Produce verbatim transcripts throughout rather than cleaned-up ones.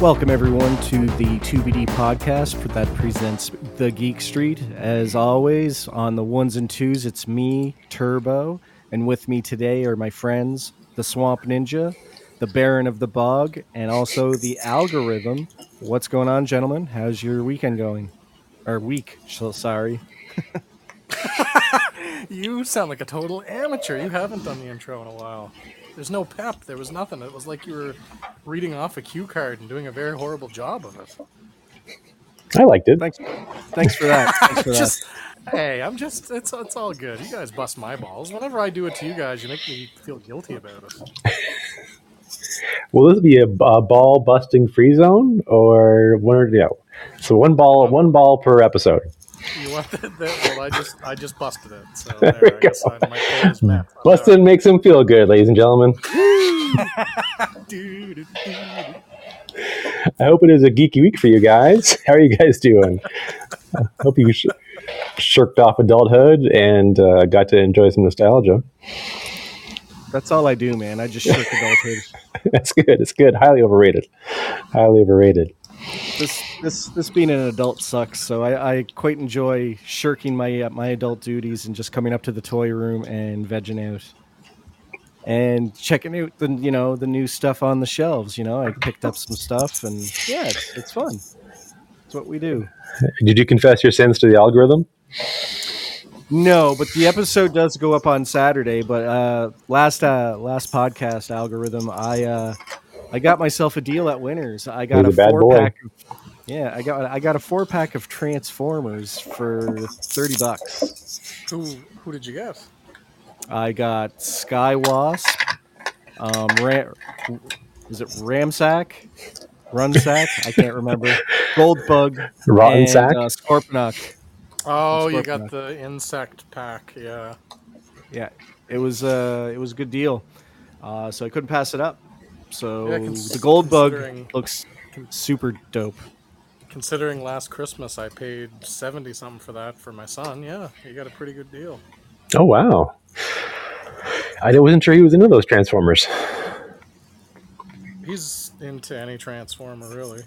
Welcome, everyone, to the two B D podcast that presents The Geek Street. As always, on the ones and twos, it's me, Turbo, and with me today are my friends, the Swamp Ninja, the Baron of the Bog, and also the Algorithm. What's going on, gentlemen? How's your weekend going? Or week, so sorry. You sound like a total amateur. You haven't done the intro in a while. There's no pep. There was nothing. It was like you were reading off a cue card and doing a very horrible job of it. I liked it. Thanks, thanks for that. Thanks for just, that. Hey, I'm just, it's it's all good. You guys bust my balls. Whenever I do it to you guys, you make me feel guilty about it. Will this be a, a ball-busting free zone or one or the other? So one ball, um, one ball per episode. You want that? Well, I just, I just busted it. So there, there we I go. Guess I, my mad. Busting right. Makes him feel good, ladies and gentlemen. I hope it is a geeky week for you guys. How are you guys doing? I hope you sh- shirked off adulthood and uh, got to enjoy some nostalgia. That's all I do, man. I just shirk adulthood. That's good. It's good. Highly overrated. Highly overrated. This this this being an adult sucks, so I, I quite enjoy shirking my uh, my adult duties and just coming up to the toy room and vegging out and checking out the you know the new stuff on the shelves. You know, I picked up some stuff, and yeah, it's, it's fun. It's what we do. Did you confess your sins to the algorithm? No, but the episode does go up on Saturday. But uh, last uh, last podcast algorithm, I. Uh, I got myself a deal at Winners. I got He's a, a four pack. Of, yeah, I got I got a four pack of Transformers for thirty bucks. Who who did you get? I got Skywasp. Um, Ram, is it Ramsack? Runsack? I can't remember. Goldbug. Rotten and, sack. Uh, Scorponok. Oh, Scorponok. You got the insect pack. Yeah. Yeah, it was uh, it was a good deal. Uh, so I couldn't pass it up. So yeah, cons- the gold bug looks super dope. Considering last Christmas I paid seventy something for that for my son, yeah, he got a pretty good deal. Oh wow! I wasn't sure he was into those Transformers. He's into any Transformer, really.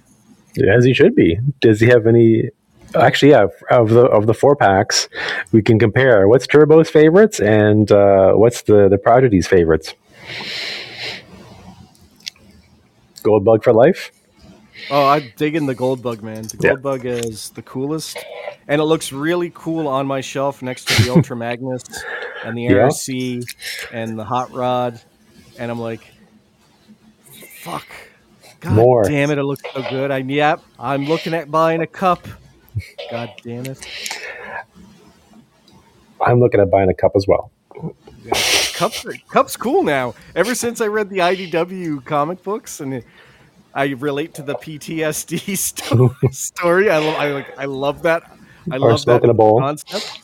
As he should be. Does he have any? Actually, yeah. Of the of the four packs, we can compare. What's Turbo's favorites and uh, what's the the Prodigy's favorites? Gold bug for life. Oh, I'm digging the gold bug, man. The gold yeah. bug is the coolest, and it looks really cool on my shelf next to the Ultra Magnus and the R C yeah. and the Hot Rod. And I'm like, fuck, god More. damn it, it looks so good. I yep, I'm looking at buying a cup. God damn it, I'm looking at buying a cup as well. Yeah. Cup's, Cup's cool now. Ever since I read the I D W comic books, and it, I relate to the P T S D st- story. I, lo- I like. I love that. I or love that concept.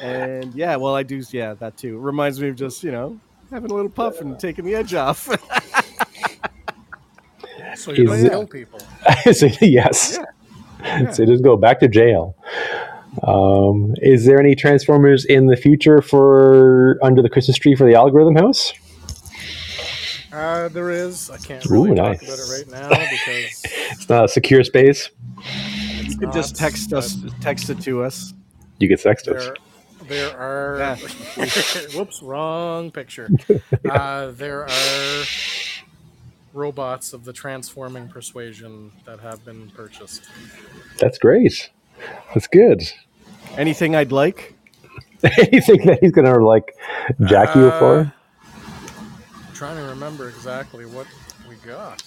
And yeah, well, I do. Yeah, that too. It reminds me of just you know having a little puff and taking the edge off. So you don't kill people. So, yes. Yeah. Yeah. So just go back to jail. Um, is there any Transformers in the future for under the Christmas tree for the Algorithm House? Uh, there is. I can't really Ooh, nice. talk about it right now because it's not a secure space. You can just text us, text it to us. You can text us. There are. Yeah. Whoops, wrong picture. yeah. uh, there are robots of the transforming persuasion that have been purchased. That's great. That's good. Anything I'd like? Anything that he's gonna like jack you uh, for? I'm trying to remember exactly what we got.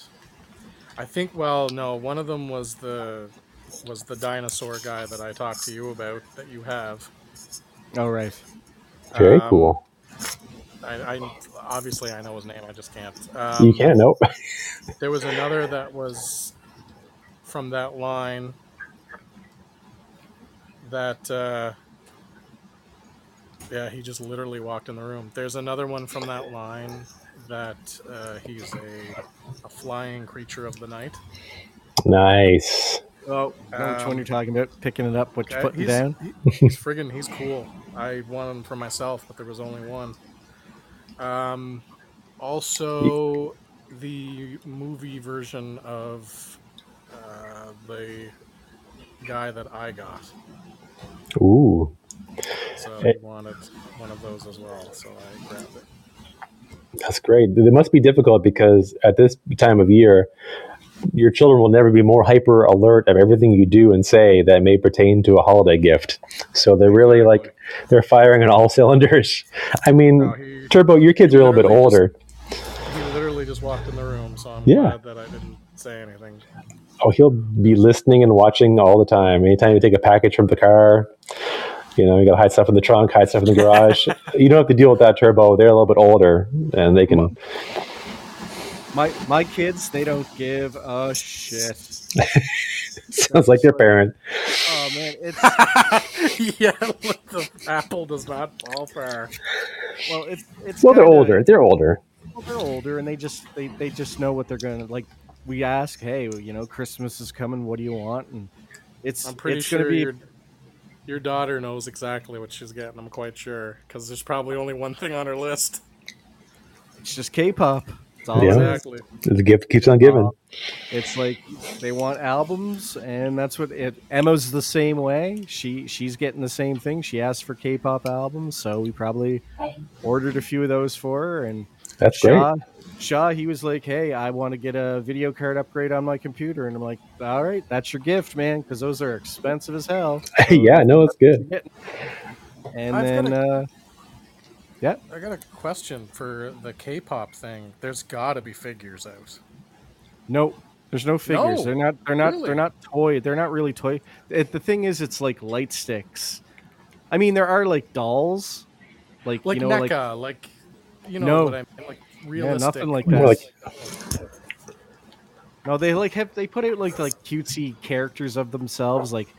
I think well no, one of them was the was the dinosaur guy that I talked to you about that you have. Oh right. Very um, cool. I, I obviously I know his name, I just can't. Um, you can't nope. There was another that was from that line. That, uh, yeah, he just literally walked in the room. There's another one from that line that uh, he's a, a flying creature of the night. Nice. Oh, I know um, which one you're talking about, picking it up, what you're putting he's, down. He, he's friggin', he's cool. I want him for myself, but there was only one. Um, also, the movie version of uh, the guy that I got. Ooh. So I wanted one of those as well, so I grabbed it. That's great. It must be difficult because at this time of year, your children will never be more hyper alert of everything you do and say that may pertain to a holiday gift. So they're really like, they're firing on all cylinders. I mean, no, he, Turbo, your kids are a little bit older. Just, he literally just walked in the room, so I'm yeah. glad that I didn't say anything. Oh, he'll be listening and watching all the time. Anytime you take a package from the car, you know, you got to hide stuff in the trunk, hide stuff in the garage. You don't have to deal with that, Turbo. They're a little bit older, and they can... My my kids, they don't give a shit. Sounds like their parent. Oh, man. It's, yeah, look, the apple does not fall far. Well, it's, it's well kinda, they're older. They're older. Well, they're older, and they just they, they just know what they're going to... Like, we ask, hey, you know, Christmas is coming. What do you want? And it's I'm pretty it's sure be, your, your daughter knows exactly what she's getting. I'm quite sure, because there's probably only one thing on her list. It's just K-pop. All yeah. Exactly. The gift keeps on giving. Uh, it's like they want albums, and that's what it. Emma's the same way. She she's getting the same thing. She asked for K-pop albums, so we probably ordered a few of those for her. And that's Shah, great. Shah, he was like, "Hey, I want to get a video card upgrade on my computer," and I'm like, "All right, that's your gift, man, because those are expensive as hell." So yeah, no, it's good. And I've then. A- uh, Yeah, I got a question for the K-pop thing. There's got to be figures out. No, there's no figures. No, they're not. They're not. Really? They're not toy. They're not really toy. It, the thing is, it's like light sticks. I mean, there are like dolls, like, like you know, NECA, like, like you know no, what I mean, like realistic. Yeah, nothing like that. Like... No, they like have they put out like like cutesy characters of themselves, like.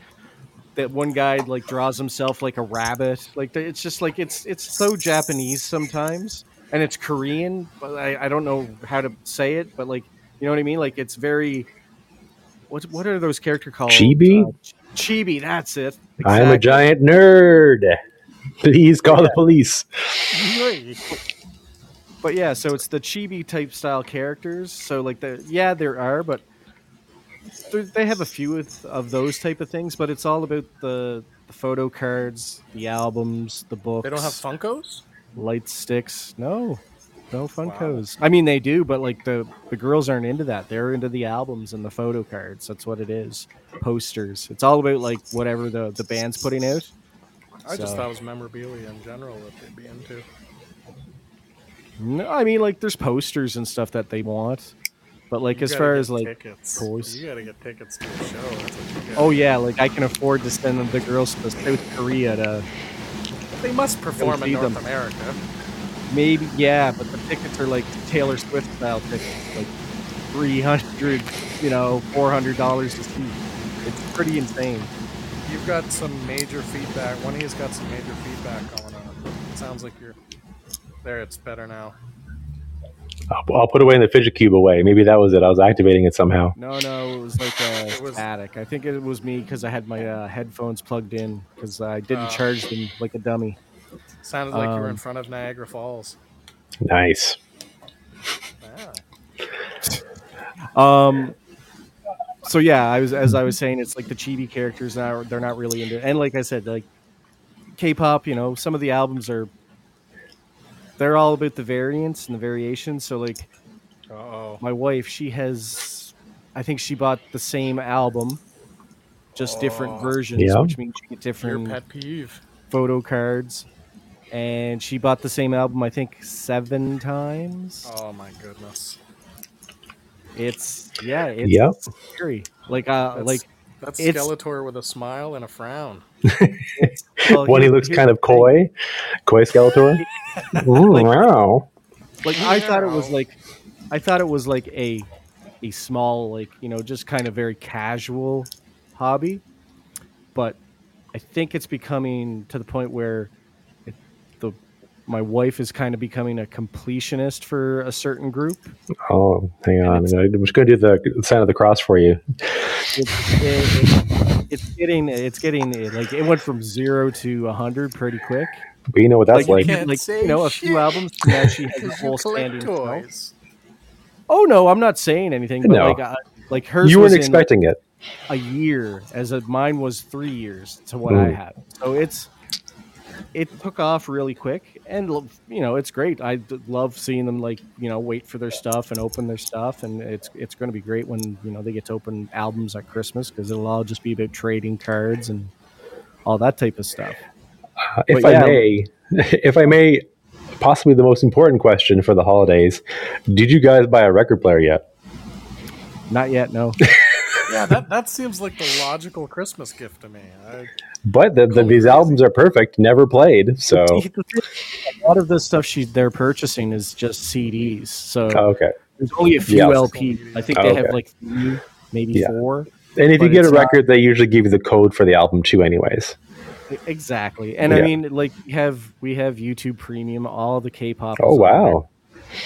That one guy like draws himself like a rabbit. Like it's just like it's it's so Japanese sometimes, and it's Korean. But I, I don't know how to say it. But like you know what I mean. Like it's very. What what are those character called? Chibi. Uh, chibi. That's it. Exactly. I'm a giant nerd. Please call yeah. the police. But yeah, so it's the chibi type style characters. So like the yeah there are, but. They have a few of those type of things, but it's all about the, the photo cards, the albums, the books. They don't have Funkos? Light sticks. No. No Funkos. Wow. I mean, they do, but like the, the girls aren't into that. They're into the albums and the photo cards. That's what it is. Posters. It's all about like whatever the, the band's putting out. I so. just thought it was memorabilia in general that they'd be into. No, I mean, like there's posters and stuff that they want. But like, you as far as like, toys. You gotta get tickets to the show. Oh yeah, like I can afford to send them the girls to South Korea to. They must perform in North them. America. Maybe yeah, but the tickets are like Taylor Swift style tickets, like three hundred, you know, four hundred dollars a seat. It's pretty insane. You've got some major feedback. One of you's got some major feedback going on. It sounds like you're there. It's better now. I'll, I'll put away in the fidget cube away. Maybe that was it. I was activating it somehow. No, no, it was like a it was, static. I think it was me because I had my uh, headphones plugged in because I didn't uh, charge them like a dummy. Sounded um, like you were in front of Niagara Falls. Nice. Yeah. Um. So yeah, I was as I was saying, it's like the chibi characters now. They're not really into, and like I said, like K-pop. You know, some of the albums are. They're all about the variants and the variations. So, like, Uh-oh. my wife, she has, I think she bought the same album, just oh. different versions, yeah. which means you get different pet peeve. Photo cards. And she bought the same album, I think, seven times. Oh, my goodness. It's, yeah, it's yep. scary. Like, uh, that's, like that's Skeletor with a smile and a frown. Well, when he, he looks kind of coy, coy Skeletor. Ooh, like, wow! Like I thought it was like, I thought it was like a, a small like you know just kind of very casual hobby, but I think it's becoming to the point where, it, the my wife is kind of becoming a completionist for a certain group. Oh, hang on! I'm just going to do the sign of the cross for you. It's, it, it, It's getting, it's getting like it went from zero to a hundred pretty quick. But you know what that's like. Like, you, like, you know, a few albums. She has a whole standing toys. Oh no, I'm not saying anything. But no, like, I, like hers. You weren't was expecting in it. A year, as a, mine was three years to what mm. I had. So it's it took off really quick, and you know it's great. I love seeing them like you know wait for their stuff and open their stuff, and it's it's going to be great when you know they get to open albums at Christmas because it'll all just be about trading cards and all that type of stuff. Uh, if but, I yeah, may, if I may. Possibly the most important question for the holidays. Did you guys buy a record player yet? Not yet, no. yeah, that, that seems like the logical Christmas gift to me. I, but the, the, these albums are perfect, never played. So a lot of the stuff she, they're purchasing is just C Ds. So oh, okay. There's only a few yeah. L Ps. I think they oh, okay. have like three, maybe yeah. four. And if you get a record, not... they usually give you the code for the album too anyways. Exactly. And yeah. I mean, like we have, we have YouTube Premium, all the K-pop. Oh, wow.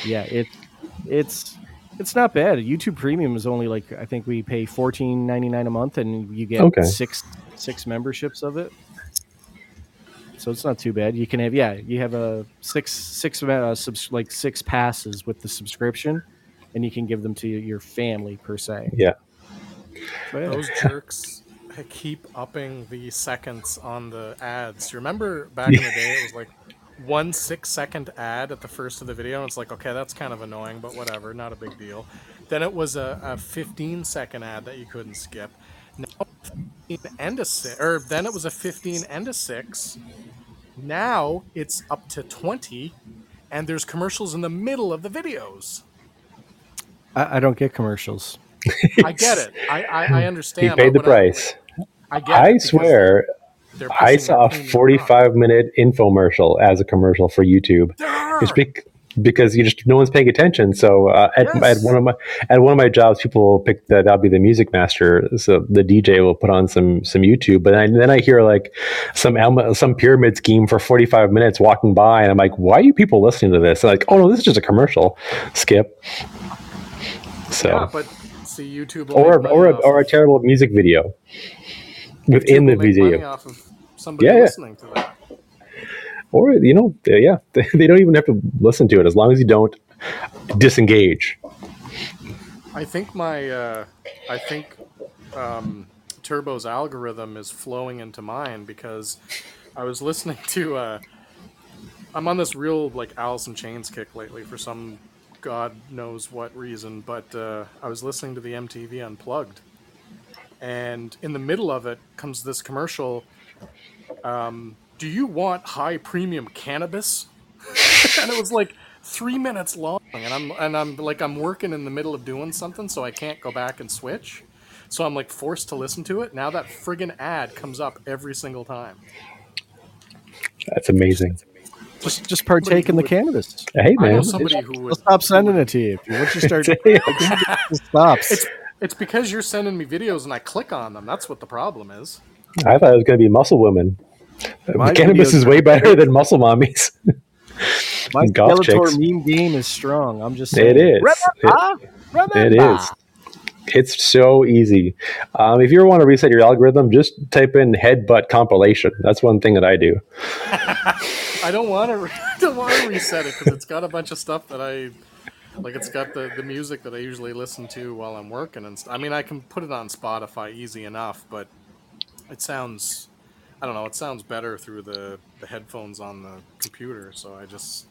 Yeah. It, it's, it's not bad. YouTube Premium is only like, I think we pay fourteen ninety-nine a month and you get okay. six, six memberships of it. So it's not too bad. You can have, yeah, you have a six, six, uh, subs, like six passes with the subscription and you can give them to your family per se. Yeah. Man, those jerks. I keep upping the seconds on the ads. You remember back in the day, it was like one six second ad at the first of the video. And it's like, okay, that's kind of annoying, but whatever, not a big deal. Then it was a, a fifteen second ad that you couldn't skip. Now and a six, or then it was a fifteen and a six. Now it's up to twenty, and there's commercials in the middle of the videos. I, I don't get commercials. I get it. I, I, I understand. He paid the price. I, I, get I swear, I saw a forty-five minute infomercial as a commercial for YouTube. It's bec- because you just no one's paying attention. So uh, at, yes. at one of my at one of my jobs, people will pick that. I'll be the music master, so the D J will put on some some YouTube. But I, then I hear like some elma, some pyramid scheme for forty-five minutes walking by, and I'm like, why are you people listening to this? And like, oh no, this is just a commercial. Skip. So. Yeah, but YouTube or or a, or a terrible music video within the video off of somebody yeah, yeah. listening to that. Or you know they, yeah they, they don't even have to listen to it as long as you don't disengage. I think my uh, I think um, Turbo's algorithm is flowing into mine because I was listening to uh, I'm on this real like Alice in Chains kick lately for some God knows what reason, but uh, I was listening to the M T V Unplugged, and in the middle of it comes this commercial. Um, do you want high premium cannabis? And it was like three minutes long, and I'm and I'm like I'm working in the middle of doing something, so I can't go back and switch. So I'm like forced to listen to it. Now that friggin' ad comes up every single time. That's amazing. Just just partake in the cannabis. Hey man, I know somebody who would stop sending it to you. If you once you start, it stops. It's, it's because you're sending me videos and I click on them. That's what the problem is. I thought it was going to be muscle women. Cannabis is way better than muscle mommies. My Skeletor meme game is strong. I'm just saying. It is. Remember, it, remember. it is. It's so easy. Um, if you want to reset your algorithm, just type in headbutt compilation. That's one thing that I do. I don't want to. Re- I don't want to reset it because it's got a bunch of stuff that I like. It's got the, the music that I usually listen to while I'm working, and st- I mean I can put it on Spotify easy enough, but it sounds. I don't know. It sounds better through the, the headphones on the computer. So I just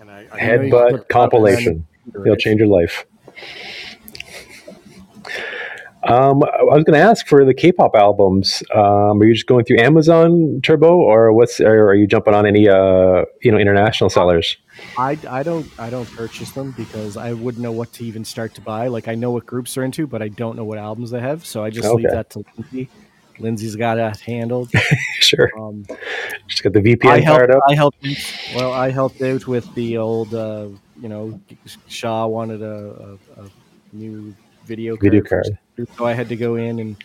and I, I headbutt compilation. It'll change your life. Um, I was going to ask for the K-pop albums. Um, are you just going through Amazon Turbo, or what's? Or are you jumping on any, uh, you know, international sellers? I, I don't I don't purchase them because I wouldn't know what to even start to buy. Like I know what groups are into, but I don't know what albums they have, so I just okay. leave that to Lindsay. Lindsay's got that handled. Sure. Um, just got the V P N fired up. I helped. Well, I helped out with the old. Uh, you know, Shaw wanted a, a, a new video card. Video card. So I had to go in and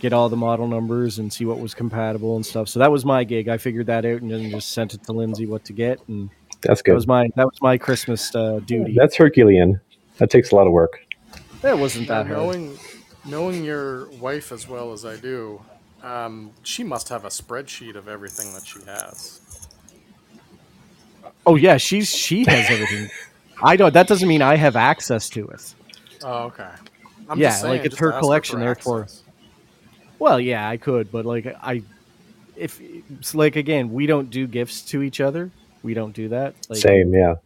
get all the model numbers and see what was compatible and stuff. So that was my gig. I figured that out and then just sent it to Lindsay what to get. And that's good. That was my that was my Christmas uh, duty. That's Herculean. That takes a lot of work. That wasn't that hard. Knowing, knowing your wife as well as I do, um, she must have a spreadsheet of everything that she has. Oh yeah, she's she has everything. I don't. That doesn't mean I have access to it. Oh, okay. I'm yeah, just saying, like it's her collection, her therefore. Access. Well, yeah, I could, but like I, if it's like again, we don't do gifts to each other. We don't do that. Like, same, yeah.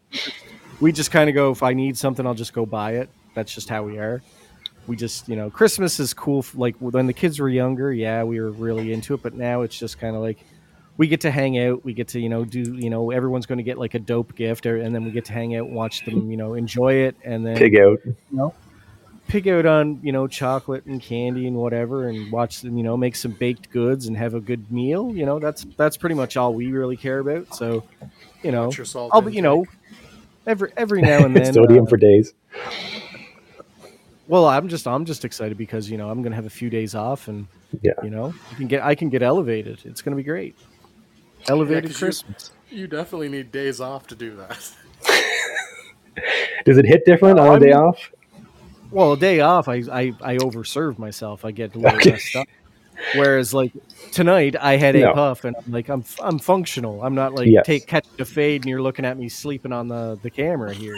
We just kind of go. If I need something, I'll just go buy it. That's just how we are. We just, you know, Christmas is cool. Like when the kids were younger, yeah, we were really into it. But now it's just kind of like we get to hang out. We get to, you know, do, you know, everyone's going to get like a dope gift, or, and then we get to hang out, watch them, you know, enjoy it, and then pig out, you know, pig out on, you know, chocolate and candy and whatever, and watch them, you know, make some baked goods and have a good meal. You know, that's that's pretty much all we really care about. So, you know, I'll be, you know, every every now and then, sodium uh, for days. Well, I'm just I'm just excited because, you know, I'm going to have a few days off, and yeah. you know, you can get I can get elevated. It's going to be great. Elevated yeah, Christmas. You, you definitely need days off to do that. Does it hit different on a day off? Well, a day off, I I, I overserve myself. I get a little okay. messed up. Whereas like tonight, I had a no. puff, and I'm like I'm I'm functional. I'm not like yes. take catch a fade, and you're looking at me sleeping on the, the camera here.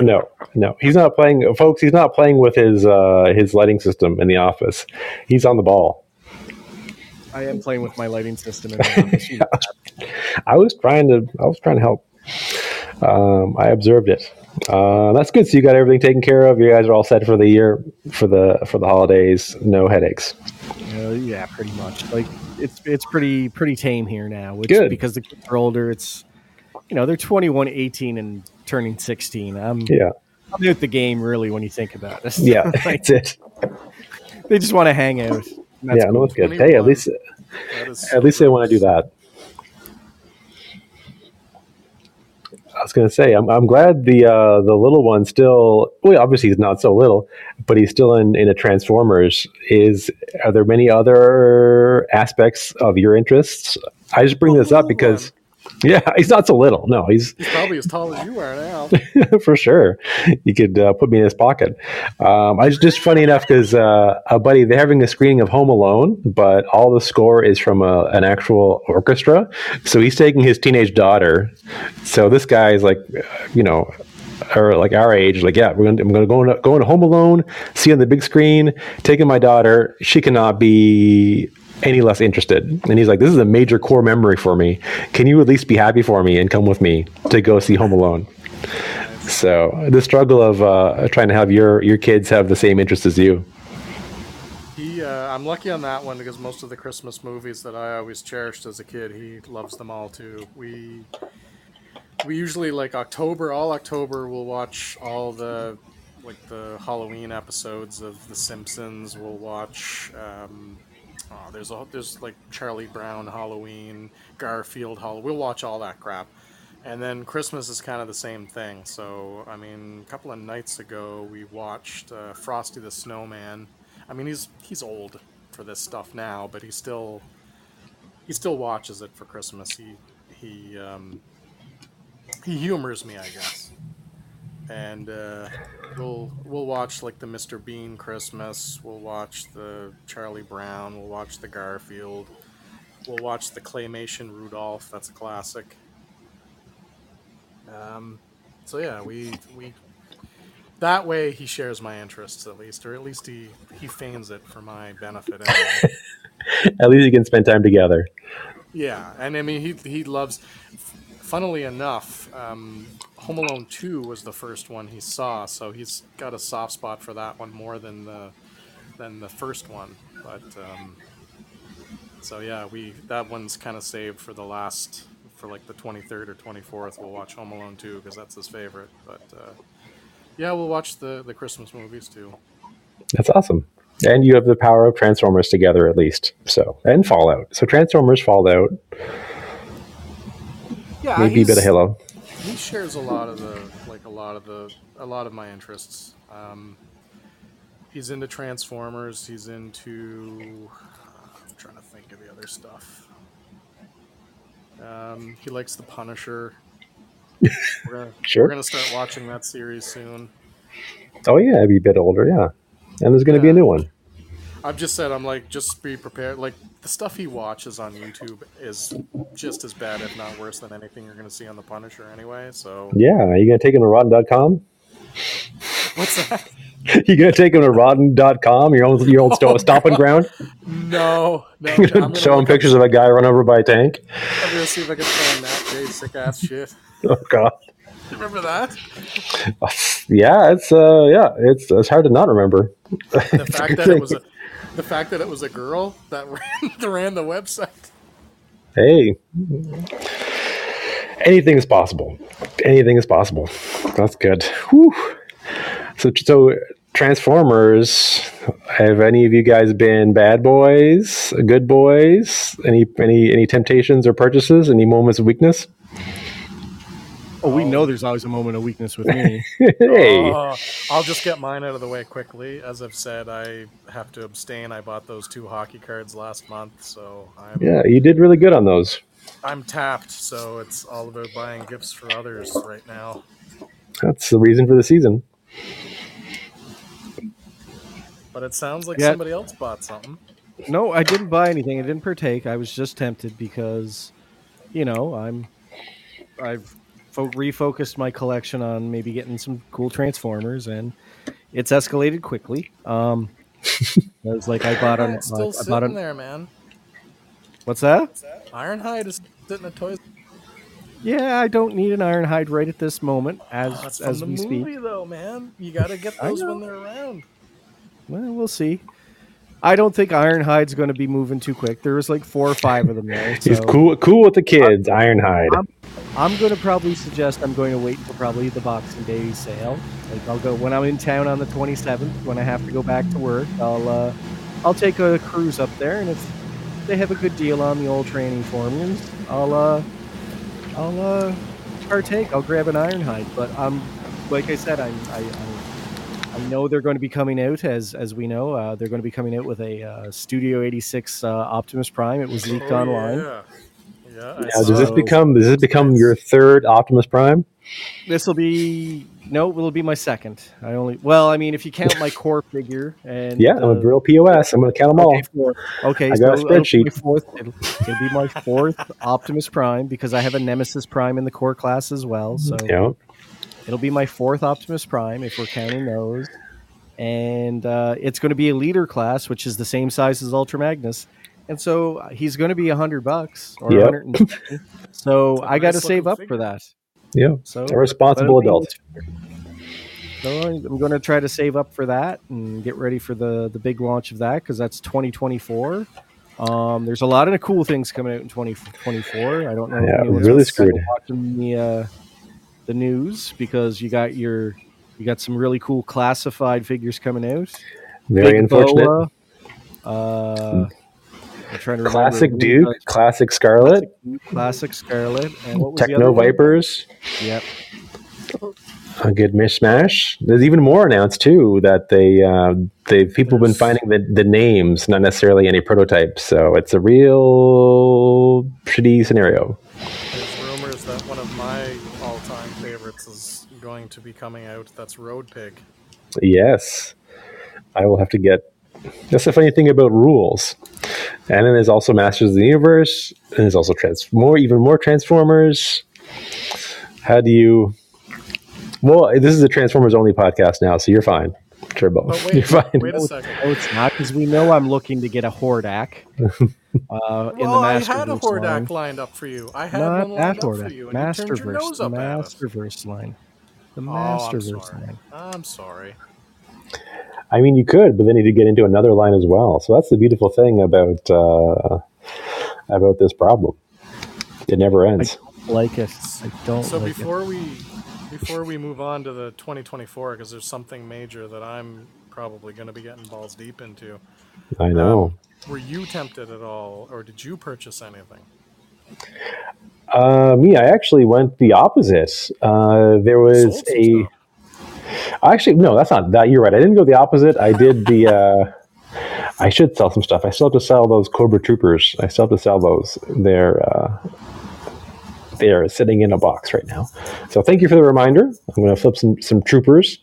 No, no, he's not playing, folks. He's not playing with his uh, his lighting system in the office. He's on the ball. I am playing with my lighting system in the office. You know that. I was trying to. I was trying to help. Um, I observed it. Uh, that's good. So you got everything taken care of. You guys are all set for the year, for the for the holidays. No headaches. Uh, yeah, pretty much. Like it's it's pretty pretty tame here now. Which, good, because the kids are older. It's you know they're twenty-one, eighteen, and turning sixteen. I'm yeah. I'm out the game really when you think about it. Yeah, like, that's it. They just want to hang out. That's yeah, cool. No, it's good. Hey, at least at least they want to do that. I was going to say, I'm I'm glad the uh, the little one still. Well, obviously he's not so little, but he's still in, in a Transformers. Is are there many other aspects of your interests? I just bring oh, this up because, one. yeah, he's not so little. No, he's, he's probably as tall as you are now. For sure, you could uh, put me in his pocket. Um, I was just funny enough because uh, a buddy, they're having a screening of Home Alone, but all the score is from a, an actual orchestra. So he's taking his teenage daughter. So this guy is like, you know, or like our age, like, yeah, we're gonna, I'm going to go into Home Alone, see on the big screen, taking my daughter. She cannot be any less interested. And he's like, this is a major core memory for me. Can you at least be happy for me and come with me to go see Home Alone? So the struggle of uh, trying to have your, your kids have the same interests as you. He, uh, I'm lucky on that one because most of the Christmas movies that I always cherished as a kid, he loves them all too. We... We usually like October, all October, we'll watch all the like the Halloween episodes of The Simpsons. We'll watch um, oh, there's a, there's like Charlie Brown Halloween, Garfield Halloween. We'll watch all that crap, and then Christmas is kind of the same thing. So I mean, a couple of nights ago we watched uh, Frosty the Snowman. I mean, he's he's old for this stuff now, but he still he still watches it for Christmas. He he. Um, He humors me, I guess, and uh, we'll we'll watch like the Mister Bean Christmas. We'll watch the Charlie Brown. We'll watch the Garfield. We'll watch the Claymation Rudolph. That's a classic. Um, so yeah, we we that way he shares my interests at least, or at least he he feigns it for my benefit. Anyway. At least you can spend time together. Yeah, and I mean he he loves. Funnily enough, um, Home Alone two was the first one he saw, so he's got a soft spot for that one more than the than the first one. But um, so yeah, we that one's kind of saved for the last, for like the twenty-third or twenty-fourth. We'll watch Home Alone two because that's his favorite. But uh, yeah, we'll watch the the Christmas movies too. That's awesome. And you have the power of Transformers together at least. So and Fallout. So Transformers, Fallout. Yeah, maybe a bit of Halo. He shares a lot of the like a lot of the a lot of my interests. Um, he's into Transformers. He's into. I'm trying to think of the other stuff. Um, he likes The Punisher. We're gonna, sure. We're gonna start watching that series soon. Oh yeah, I'd be a bit older. Yeah, and there's gonna yeah. be a new one. I've just said I'm like just be prepared. Like the stuff he watches on YouTube is just as bad, if not worse, than anything you're going to see on The Punisher anyway. So yeah, are you going to take him to rotten dot com? What's that? You going to take him to rotten dot com, your old, your old oh, st- stomping no. ground? No. no You're going to show him pictures up. of a guy run over by a tank? I'm going to see if I can find that gay, sick-ass shit. Oh, God. You remember that? Yeah, it's uh, yeah, it's it's hard to not remember. The fact that it was a, the fact that it was a girl that ran, that ran the website. Hey. Anything is possible. Anything is possible. That's good. Whew. So, so Transformers, have any of you guys been bad boys, good boys? Any any any temptations or purchases? Any moments of weakness? Oh, we know there's always a moment of weakness with me. Hey. Uh, I'll just get mine out of the way quickly. As I've said, I have to abstain. I bought those two hockey cards last month, so I'm yeah, you did really good on those. I'm tapped, so it's all about buying gifts for others right now. That's the reason for the season. But it sounds like yeah. somebody else bought something. No, I didn't buy anything. I didn't partake. I was just tempted because, you know, I'm, I've fo- refocused my collection on maybe getting some cool Transformers, and it's escalated quickly. Um, I was like, I bought an. It's still uh, sitting I bought an, there, man. What's that? What's that? Ironhide is sitting at Toys. Yeah, I don't need an Ironhide right at this moment, as oh, that's as from we the movie, speak. Though, man, you got to get those when they're around. Well, we'll see. I don't think Ironhide's going to be moving too quick. There was like four or five of them there. So. He's cool, cool with the kids, I'm, Ironhide. I'm, I'm going to probably suggest I'm going to wait until probably the Boxing Day sale. Like I'll go when I'm in town on the twenty-seventh. When I have to go back to work, I'll uh, I'll take a cruise up there, and if they have a good deal on the old training formulas, I'll uh, I'll uh, partake. I'll grab an Ironhide. But I'm like I said, I'm. I, I'm I know they're going to be coming out, as as we know, uh, they're going to be coming out with a uh, Studio eighty-six uh, Optimus Prime. It was leaked oh, online. Yeah. Yeah, now, does this become does this become your third Optimus Prime? This will be no, it'll be my second. I only well, I mean, if you count my core figure and yeah, uh, I'm a real P O S. I'm going to count them all. Okay, okay I got so a spreadsheet. It'll be, fourth, it'll, it'll be my fourth Optimus Prime because I have a Nemesis Prime in the core class as well. So. Yeah. It'll be my fourth Optimus Prime if we're counting those. And uh, it's going to be a leader class, which is the same size as Ultra Magnus. And so he's going to be one hundred bucks or yep. one hundred fifty. So I got to nice save up figure. for that. Yeah. So a responsible adult. So I'm going to try to save up for that and get ready for the, the big launch of that because that's twenty twenty-four. Um, there's a lot of cool things coming out in twenty twenty-four. I don't know. Yeah, really screwed. Watching the. Uh, the news because you got your you got some really cool classified figures coming out. Very Big unfortunate. Boa, uh, I'm trying to classic remember Duke, was, classic Scarlet, classic, Duke, classic Scarlet, and what was Techno the other Vipers. One? Yep. A good mishmash. There's even more announced too that they uh, they people have been finding the, the names, not necessarily any prototypes. So it's a real shitty scenario. There's rumors that one of my all-time favorites is going to be coming out. That's Road Pig. Yes, I will have to get. That's the funny thing about rules. And then there's also Masters of the Universe, and there's also trans more, even more Transformers. How do you? Well, this is a Transformers-only podcast now, so you're fine. Turbo, but wait, you're fine. Wait a second. Oh, it's not because we know I'm looking to get a Hordak. Uh, in well, the I had a Hordak line. lined up for you. I had Not one lined Hordak. up for you, and Masterverse, you turned your nose up Masterverse at line. The Masterverse oh, I'm line. I'm sorry. I mean, you could, but then you did get into another line as well. So that's the beautiful thing about uh, about this problem. It never ends. I don't like it. I don't. So like before it. we before we move on to the twenty twenty-four, because there's something major that I'm probably going to be getting balls deep into. I know. Um, Were you tempted at all, or did you purchase anything? Uh, me, I actually went the opposite. Uh, there was a. Actually, no, that's not that. You're right. I didn't go the opposite. I did the. Uh, I should sell some stuff. I still have to sell those Cobra Troopers. I still have to sell those. They're uh, they're sitting in a box right now. So thank you for the reminder. I'm going to flip some some troopers.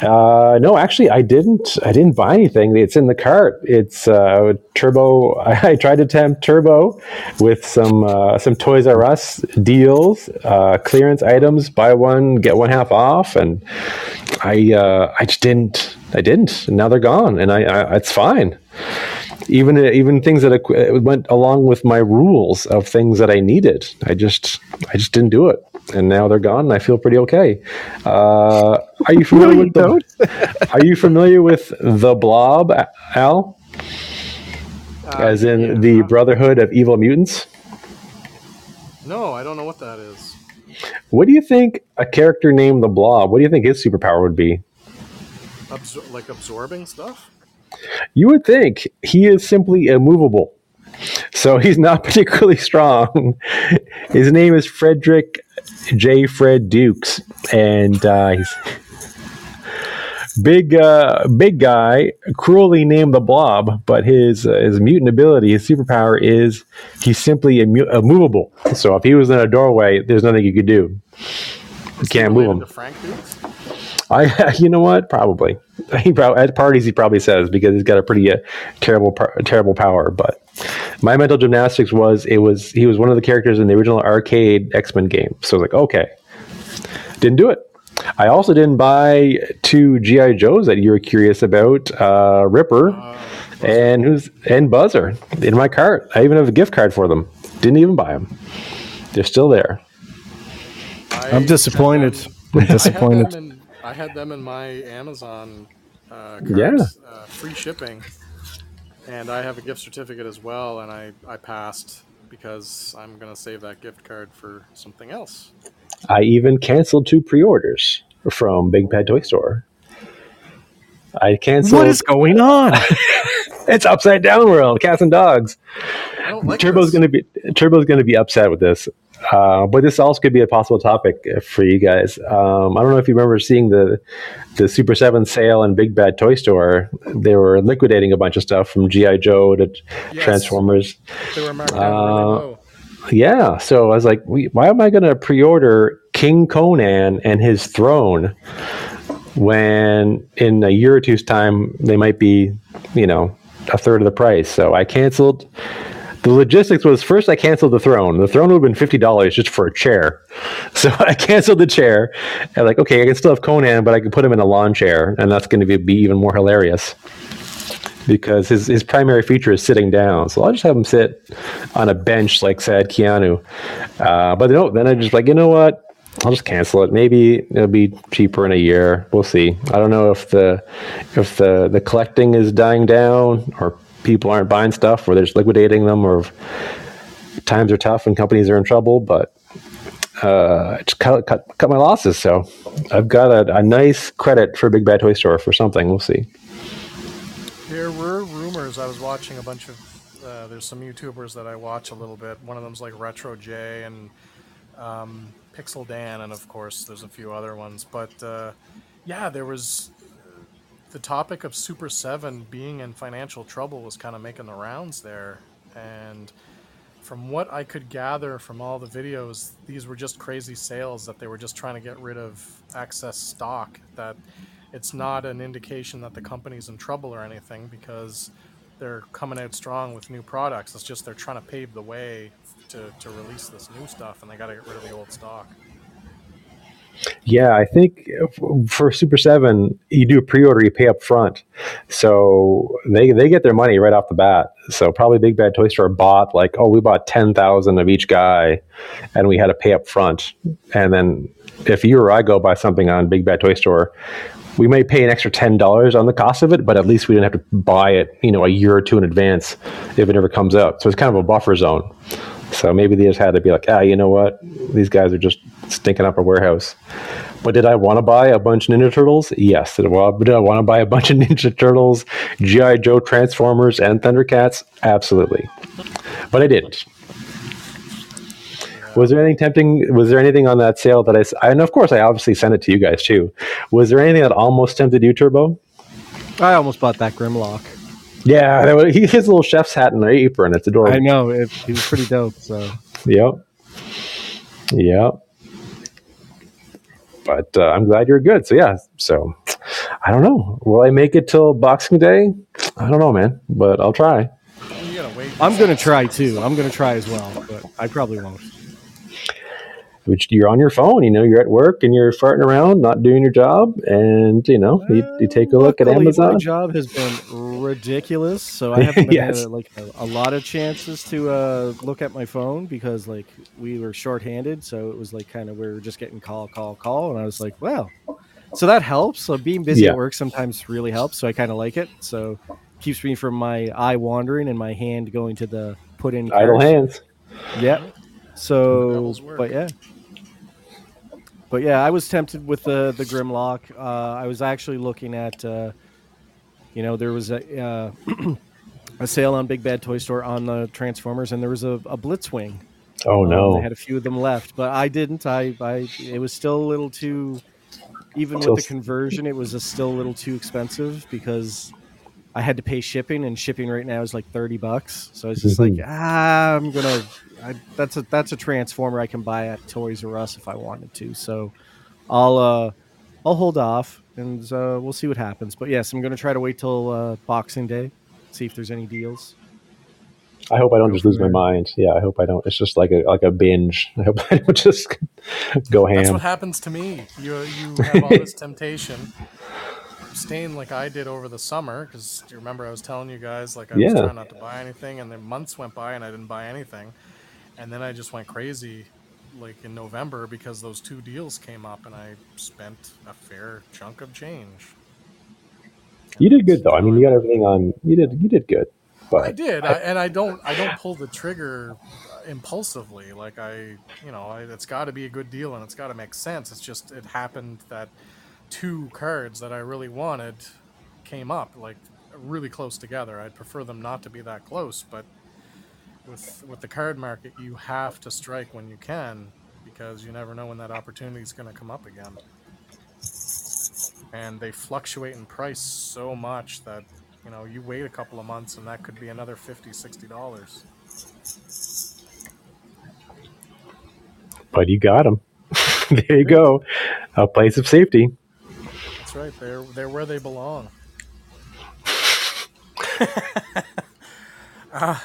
Uh, no, actually, I didn't. I didn't buy anything. It's in the cart. It's uh, Turbo. I tried to tempt Turbo with some uh, some Toys R Us deals, uh, clearance items, buy one get one half off, and I uh, I just didn't. I didn't. And now they're gone, and I, I it's fine. Even even things that went along with my rules of things that I needed, I just I just didn't do it, and now they're gone, and I feel pretty okay. Uh, are you familiar no, with you the, Are you familiar with the Blob, Al? Uh, As in yeah. the Brotherhood of Evil Mutants? No, I don't know what that is. What do you think a character named the Blob? What do you think his superpower would be? Absor- like absorbing stuff. You would think. He is simply immovable, so he's not particularly strong. His name is Frederick J. Fred Dukes, and uh, he's big, uh, big guy, cruelly named the Blob. But his uh, his mutant ability, his superpower is he's simply immu- immovable. So if he was in a doorway, there's nothing you could do. You can't move him. To Frank Dukes? I, you know what? Probably. He probably at parties he probably says because he's got a pretty uh, terrible, terrible power. But my mental gymnastics was it was he was one of the characters in the original arcade X-Men game. So I was like, okay, didn't do it. I also didn't buy two G I Joes that you were curious about, uh, Ripper uh, and who's and Buzzer in my cart. I even have a gift card for them. Didn't even buy them. They're still there. I I'm disappointed. I'm disappointed. I had them in my Amazon uh, cards, yeah. uh, free shipping, and I have a gift certificate as well, and I, I passed because I'm going to save that gift card for something else. I even canceled two pre-orders from Big Bad Toy Store. I canceled... What is going on? It's upside down world, cats and dogs. I don't like Turbo's going to be Turbo's going to be upset with this. Uh, but this also could be a possible topic for you guys. Um, I don't know if you remember seeing the the Super seven sale in Big Bad Toy Store. They were liquidating a bunch of stuff from G I. Joe to yes. Transformers. They were marked down really low. Yeah, so I was like, why am I going to pre-order King Conan and his throne when in a year or two's time they might be, you know, a third of the price? So I canceled... The logistics was first I canceled the throne. The throne would have been fifty dollars just for a chair. So I canceled the chair. And like, okay, I can still have Conan, but I can put him in a lawn chair. And that's going to be, be even more hilarious because his, his primary feature is sitting down. So I'll just have him sit on a bench like sad Keanu. Uh, but no, then I just like, you know what? I'll just cancel it. Maybe it'll be cheaper in a year. We'll see. I don't know if the if the, the collecting is dying down or people aren't buying stuff or they're just liquidating them or times are tough and companies are in trouble, but uh, I just cut, cut, cut my losses. So I've got a, a nice credit for Big Bad Toy Store for something. We'll see. There were rumors. I was watching a bunch of, uh, there's some YouTubers that I watch a little bit. One of them's like Retro J and um, Pixel Dan. And of course there's a few other ones, but uh, yeah, there was, the topic of Super seven being in financial trouble was kind of making the rounds there. And from what I could gather from all the videos, these were just crazy sales that they were just trying to get rid of excess stock. That it's not an indication that the company's in trouble or anything because they're coming out strong with new products. It's just they're trying to pave the way to, to release this new stuff and they got to get rid of the old stock. Yeah, I think for Super seven, you do a pre-order, you pay up front. So they they get their money right off the bat. So probably Big Bad Toy Store bought like, oh, we bought ten thousand of each guy and we had to pay up front. And then if you or I go buy something on Big Bad Toy Store, we may pay an extra ten dollars on the cost of it, but at least we didn't have to buy it, you know, a year or two in advance if it ever comes out. So it's kind of a buffer zone. So maybe they just had to be like, ah, you know what? These guys are just stinking up a warehouse. But did I want to buy a bunch of Ninja Turtles? Yes. Did I want to buy a bunch of Ninja Turtles, G I. Joe, Transformers, and Thundercats? Absolutely. But I didn't. Was there anything tempting? Was there anything on that sale that I... And of course, I obviously sent it to you guys, too. Was there anything that almost tempted you, Turbo? I almost bought that Grimlock. Yeah, that was, he has a little chef's hat and an apron. It's adorable. I know. It, he was pretty dope. So. Yep. Yep. but uh, I'm glad you're good. So yeah, so I don't know. Will I make it till Boxing Day? I don't know, man, but I'll try. I'm gonna try too. I'm gonna try as well, but I probably won't. Which you're on your phone, you know, you're at work and you're farting around, not doing your job, and you know, you, you take a look well, at Amazon. My job has been ridiculous, so I haven't been yes. had, like a, a lot of chances to uh, look at my phone because like we were shorthanded, so it was like kind of we were just getting call, call, call, and I was like, wow, so that helps. So being busy yeah. at work sometimes really helps. So I kind of like it. So it keeps me from my eye wandering and my hand going to the put in idle hands. Yeah. So, but yeah, but yeah, I was tempted with the, the Grimlock. Uh, I was actually looking at, uh, you know, there was a, uh, a sale on Big Bad Toy Store on the Transformers and there was a, a Blitzwing. Oh no. Um, I had a few of them left, but I didn't, I, I, it was still a little too, even with the conversion, it was a still a little too expensive because I had to pay shipping and shipping right now is like thirty bucks. So I was just mm-hmm. like, ah, I'm going to, I, that's a that's a Transformer I can buy at Toys R Us if I wanted to. So I'll uh, I'll hold off and uh, we'll see what happens. But yes, I'm going to try to wait till uh, Boxing Day, see if there's any deals. I hope I don't just lose my mind. Yeah, I hope I don't. It's just like a like a binge. I hope I don't just go ham. That's what happens to me. You you have all this temptation. Staying like I did over the summer because you remember I was telling you guys like I yeah. was trying not to buy anything and then months went by and I didn't buy anything. And then I just went crazy like in November because those two deals came up and I spent a fair chunk of change. You did good though. I mean, you got everything on, you did, you did good. But I did. I, and I don't, I don't pull the trigger impulsively. Like I, you know, I, it's gotta be a good deal and it's gotta make sense. It's just, it happened that two cards that I really wanted came up like really close together. I'd prefer them not to be that close, but With with the card market, you have to strike when you can because you never know when that opportunity is going to come up again. And they fluctuate in price so much that, you know, you wait a couple of months and that could be another fifty dollars, sixty dollars. But you got them. There you go. A place of safety. That's right. They're, they're where they belong. uh,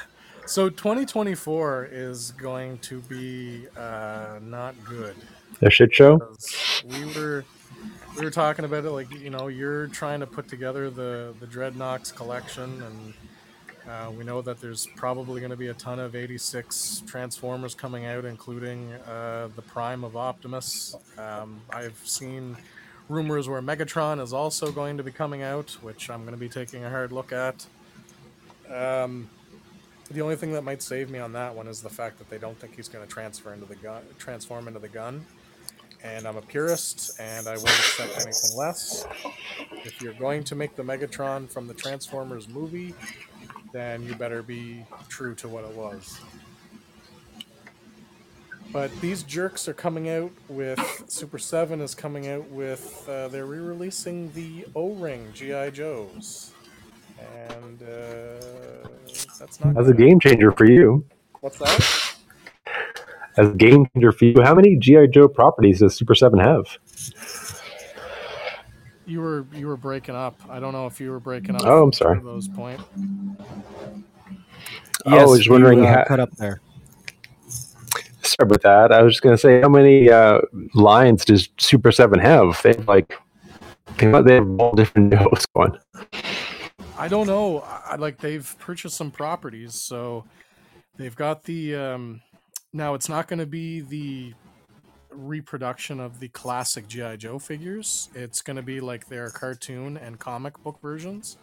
So twenty twenty-four is going to be uh, not good. A shit show? We were we were talking about it, like, you know, you're trying to put together the, the Dreadnoks collection, and uh, we know that there's probably going to be a ton of eighty-six Transformers coming out, including uh, the Prime of Optimus. Um, I've seen rumors where Megatron is also going to be coming out, which I'm going to be taking a hard look at. Um... The only thing that might save me on that one is the fact that they don't think he's going to transfer into the gun, transform into the gun. And I'm a purist, and I won't accept anything less. If you're going to make the Megatron from the Transformers movie, then you better be true to what it was. But these jerks are coming out with... Super seven is coming out with... Uh, they're re-releasing the O-Ring G I. Joes. And... Uh, That's, not That's a game changer for you. What's that? That's a game changer for you. How many G I. Joe properties does Super seven have? You were you were breaking up. I don't know if you were breaking up. Oh, I'm sorry. Those point. Yes, I was wondering. You, uh, how, cut up there. Sorry about that. I was just going to say, how many uh, lines does Super seven have? They have like they have all different Joes going. I don't know. I, like they've purchased some properties, so they've got the. Um, now it's not going to be the reproduction of the classic G I. Joe figures. It's going to be like their cartoon and comic book versions.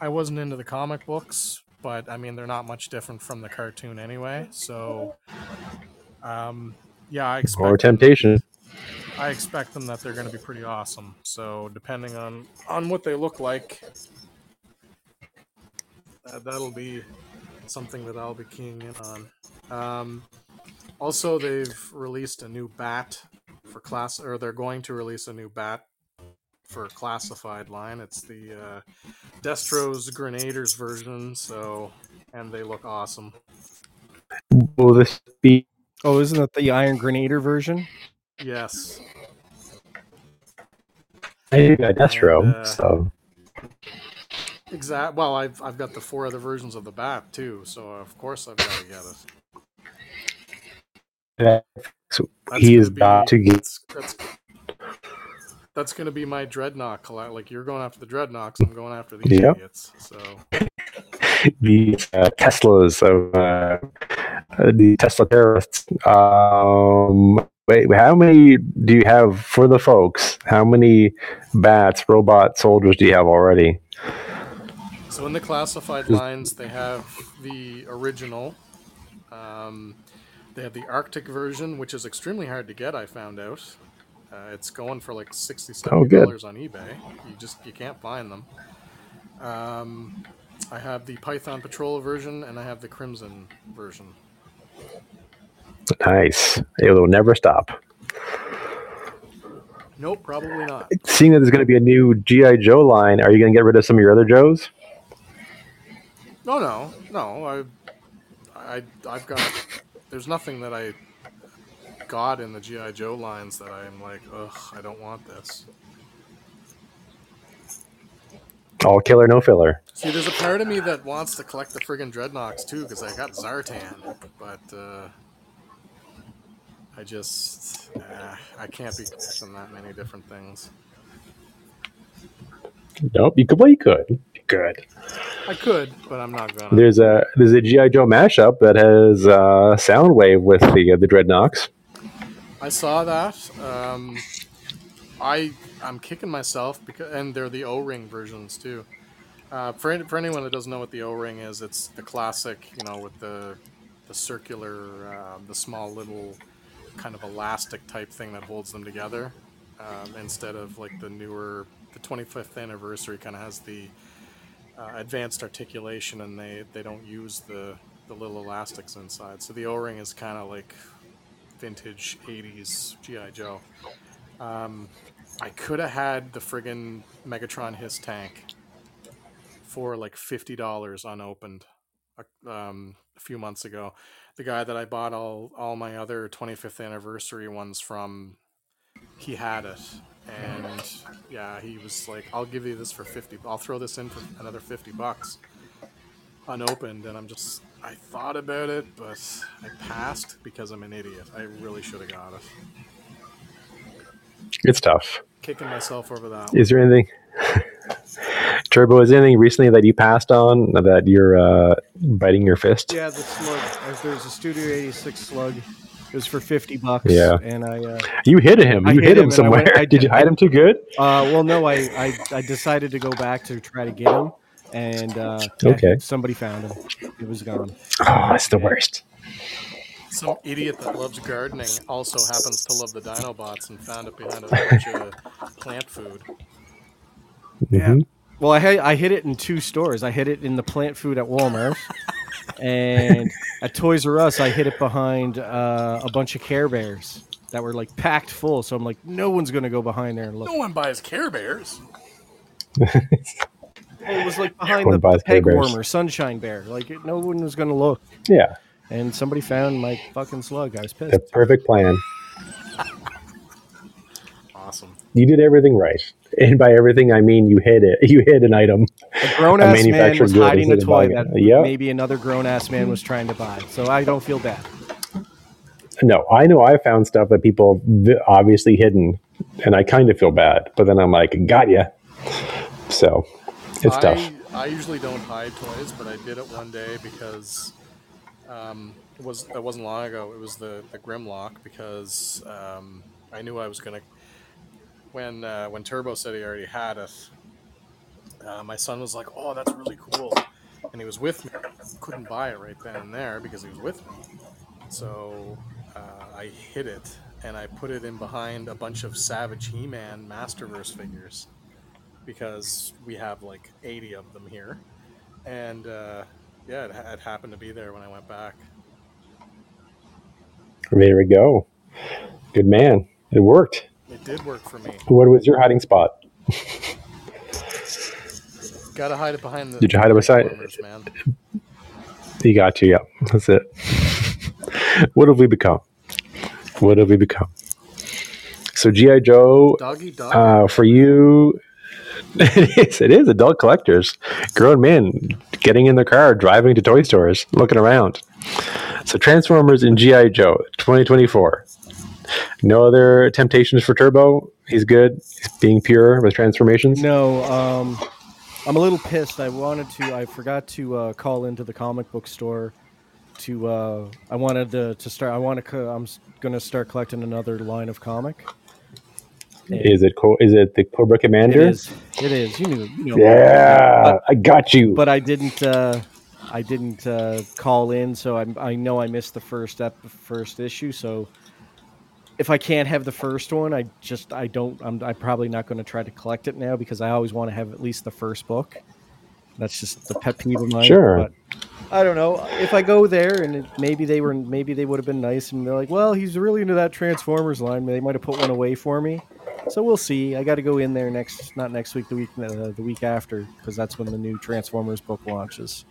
I wasn't into the comic books, but I mean they're not much different from the cartoon anyway. So, um, yeah, I expect. Or temptation. I expect them that they're going to be pretty awesome. So depending on on what they look like. Uh, that'll be something that I'll be keying in on. Um, also, they've released a new bat for class, or they're going to release a new bat for classified line. It's the uh, Destro's Grenaders version. So, and they look awesome. Will this be? Oh, isn't that the Iron Grenader version? Yes. I got Destro, and, uh, so exact. Well, I've I've got the four other versions of the bat too, so of course I've got to get it. Yeah, so he is not to get. That's, that's going to be my dreadnought collab. Like you're going after the dreadnoughts, I'm going after these yep. idiots. So the uh, Teslas of uh, the Tesla terrorists. Um, Wait, how many do you have for the folks? How many bats, robot soldiers do you have already? So in the classified lines, they have the original. Um, they have the Arctic version, which is extremely hard to get, I found out. Uh, it's going for like sixty dollars, seventy dollars oh, on eBay. You just you can't find them. Um, I have the Python Patrol version, and I have the Crimson version. Nice. It'll never stop. Nope, probably not. Seeing that there's going to be a new G I Joe line, are you going to get rid of some of your other Joes? No, no, no. I, I, I've got. There's nothing that I got in the G I Joe lines that I'm like, ugh, I don't want this. All killer, no filler. See, there's a part of me that wants to collect the friggin' dreadnoughts too, because I got Zartan, but. Uh, I just, uh, I can't be collecting that many different things. Nope, you could, well, you could. You could. I could, but I'm not gonna. There's a there's a G I. Joe mashup that has uh, Soundwave with the uh, the Dreadnoughts. I saw that. Um, I I'm kicking myself because, and they're the O-ring versions too. Uh, for for anyone that doesn't know what the O-ring is, it's the classic, you know, with the the circular, uh, the small little. Kind of elastic type thing that holds them together, um, instead of like the newer, the twenty-fifth anniversary kind of has the uh, advanced articulation, and they they don't use the the little elastics inside. So the O-ring is kind of like vintage eighties G I. Joe. Um, I could have had the friggin' Megatron Hiss tank for like fifty dollars unopened um, a few months ago. The guy that I bought all, all my other twenty-fifth anniversary ones from, he had it. And yeah, he was like, I'll give you this for fifty. I'll throw this in for another fifty bucks unopened. And I'm just, I thought about it, but I passed because I'm an idiot. I really should have got it. It's tough. Kicking myself over that. Is there anything, Turbo, is there anything recently that you passed on that you're uh, biting your fist? Yeah, the slug. There's a Studio eighty-six slug. It was for fifty bucks. Yeah. And I, uh, you hit him. You hit, hit him, him somewhere. I went, I did, did you hide him too good? Uh, well, no, I, I, I decided to go back to try to get him. And uh, yeah, okay. Somebody found him. It was gone. Oh, that's the worst. Some idiot that loves gardening also happens to love the Dinobots and found it behind a bunch of plant food. Yeah. Mm-hmm. Well, I I hit it in two stores. I hit it in the plant food at Walmart, and at Toys R Us, I hit it behind uh, a bunch of Care Bears that were like packed full. So I'm like, no one's gonna go behind there and look. No one buys Care Bears. Well, it was like behind the peg warmer, Sunshine Bear. Like it, no one was gonna look. Yeah. And somebody found my fucking slug. I was pissed. The perfect plan. Awesome. You did everything right. And by everything, I mean you hid it. You hid an item. A grown-ass a man was hiding a toy that yep. maybe another grown-ass man was trying to buy. So I don't feel bad. No, I know I found stuff that people obviously hidden, and I kind of feel bad. But then I'm like, got ya. So it's I, tough. I usually don't hide toys, but I did it one day because um, it, was, it wasn't long ago. It was the, the Grimlock because um, I knew I was going to. When uh, when Turbo said he already had it, uh, my son was like, oh, that's really cool. And he was with me. Couldn't buy it right then and there because he was with me. So uh, I hid it, and I put it in behind a bunch of Savage He-Man Masterverse figures because we have like eighty of them here. And uh, yeah, it, it happened to be there when I went back. There we go. Good man. It worked. It did work for me. What was your hiding spot? Gotta hide it behind the. Did you hide it beside? Man. You got to, yeah. That's it. What have we become? What have we become? So G I. Joe, doggy dog. Uh, for you, it is, it is adult collectors, grown men getting in their car, driving to toy stores, looking around. So Transformers and G I. Joe, twenty twenty-four. No other temptations for Turbo. He's good. He's being pure with transformations. No, um, I'm a little pissed. I wanted to. I forgot to uh, call into the comic book store. To uh, I wanted to, to start. I want to. I'm going to start collecting another line of comic. Is it co- Is it the Cobra Commander? It is. It is. You knew. You know, yeah, but, I got you. But I didn't. Uh, I didn't uh, call in, so I I know I missed the first ep- first issue. So if I can't have the first one, I just I don't. I'm I'm probably not going to try to collect it now because I always want to have at least the first book. That's just the pet peeve of mine. Sure. But I don't know if I go there and it, maybe they were, maybe they would have been nice and they're like, well, he's really into that Transformers line. They might have put one away for me, so we'll see. I got to go in there next, not next week, the week uh, the week after, because that's when the new Transformers book launches.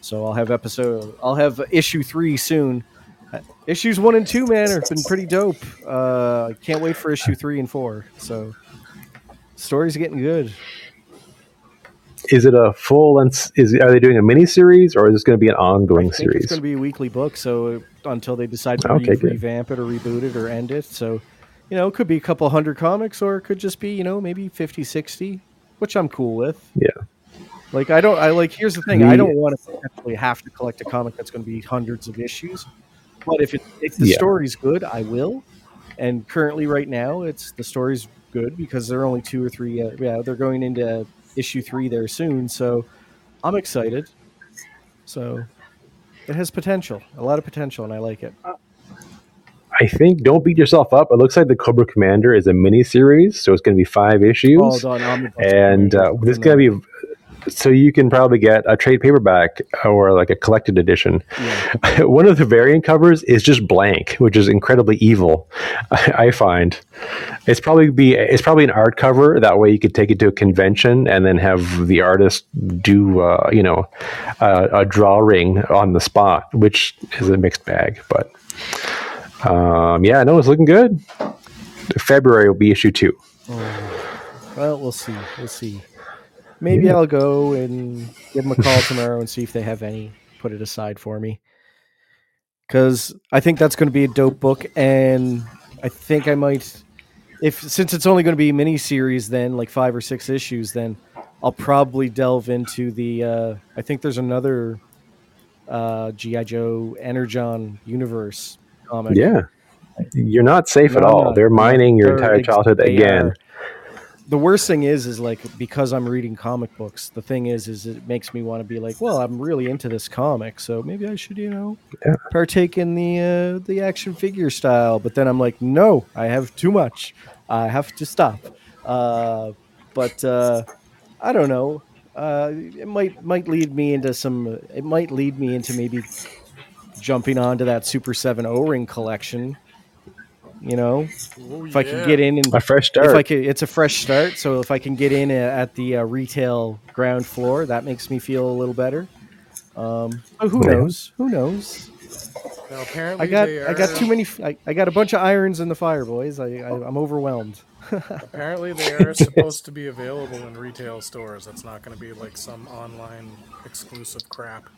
So I'll have episode, I'll have issue three soon. Uh, issues one and two, man, have been pretty dope. Uh, I can't wait for issue three and four. So stories are getting good. Is it a full length? Is are they doing a mini series or is this going to be an ongoing I think series? It's going to be a weekly book, so until they decide to okay, re- revamp it or reboot it or end it. So, you know, it could be a couple hundred comics or it could just be, you know, maybe fifty, sixty, which I'm cool with. Yeah. Like, I don't, I like, here's the thing. Yeah. I don't want to actually have to collect a comic that's going to be hundreds of issues. But if it, if the yeah. story's good, I will. And currently, right now, it's the story's good because they're only two or three. Uh, yeah, they're going into issue three there soon, so I'm excited. So it has potential, a lot of potential, and I like it. I think don't beat yourself up. It looks like the Cobra Commander is a mini series, so it's going to be five issues. Well done, omnibus and uh, this is going to be. So you can probably get a trade paperback or like a collected edition. Yeah. One of the variant covers is just blank, which is incredibly evil. I, I find it's probably be it's probably an art cover. That way you could take it to a convention and then have the artist do uh, you know uh, a drawing on the spot, which is a mixed bag. But um, yeah, no, it's looking good. February will be issue two. Oh, well, we'll see. We'll see. Maybe yeah. I'll go and give them a call tomorrow and see if they have any put it aside for me. Because I think that's going to be a dope book, and I think I might, if since it's only going to be a mini-series then, like five or six issues, then I'll probably delve into the, uh, I think there's another uh, G I. Joe Energon universe comic. Yeah. You're not safe no, at all. They're mining your They're, entire childhood they, again. They The worst thing is, is like, because I'm reading comic books, the thing is, is it makes me want to be like, well, I'm really into this comic, so maybe I should, you know, yeah. partake in the, uh, the action figure style. But then I'm like, no, I have too much. I have to stop. Uh, but, uh, I don't know. Uh, it might, might lead me into some, it might lead me into maybe jumping onto that Super seven O-ring collection. You know, oh, if yeah. I can get in and a fresh start, if I can, it's a fresh start. So if I can get in at the uh, retail ground floor, that makes me feel a little better. Um, so who yeah. knows? Who knows? Well, apparently I got, are... I got too many. I, I got a bunch of irons in the fire, boys. I, I I'm overwhelmed. Apparently they are supposed to be available in retail stores. That's not going to be like some online exclusive crap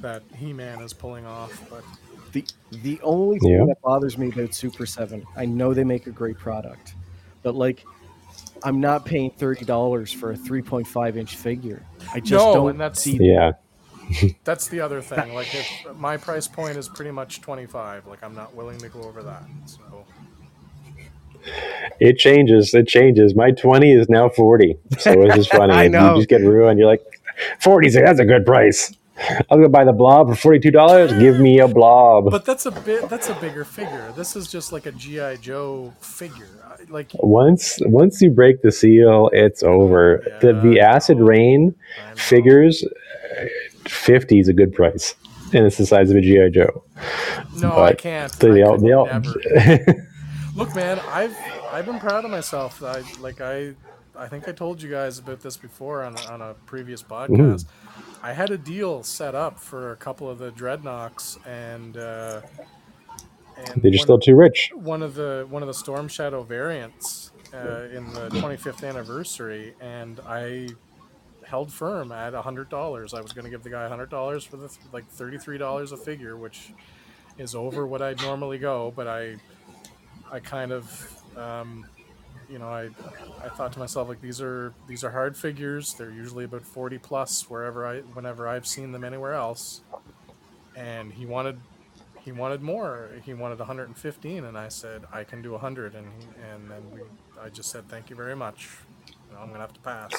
that He-Man is pulling off, but. The the only thing yeah. that bothers me about Super seven, I know they make a great product, but like, I'm not paying thirty dollars for a three point five inch figure. I just no, don't and that's, see. Yeah, that's the other thing. Like, if my price point is pretty much twenty-five. Like, I'm not willing to go over that. So it changes. It changes. My twenty is now forty. So it's just funny. I know. You just get ruined. You're like, forty's that's a good price. I'll go buy the blob for forty-two dollars. Give me a blob. But that's a bit. That's a bigger figure. This is just like a G I. Joe figure. Like once, once you break the seal, it's over. Yeah, the the Acid Rain figures, fifty is a good price, and it's the size of a G I. Joe. No, but I can't. They all, they all, Look, man, I've I've been proud of myself. I like I I think I told you guys about this before on on a previous podcast. Mm. I had a deal set up for a couple of the Dreadnoks and uh, And they're just still too rich. One of the one of the Storm Shadow variants uh, in the twenty-fifth anniversary, and I held firm at one hundred dollars. I was going to give the guy one hundred dollars for the th- like thirty-three dollars a figure, which is over what I'd normally go, but I I kind of um, you know, I I thought to myself, like, these are these are hard figures. They're usually about forty plus wherever I whenever I've seen them anywhere else. And he wanted He wanted more. He wanted one hundred fifteen, and I said, I can do one hundred. And he, and then we, I just said, thank you very much. You know, I'm going to have to pass.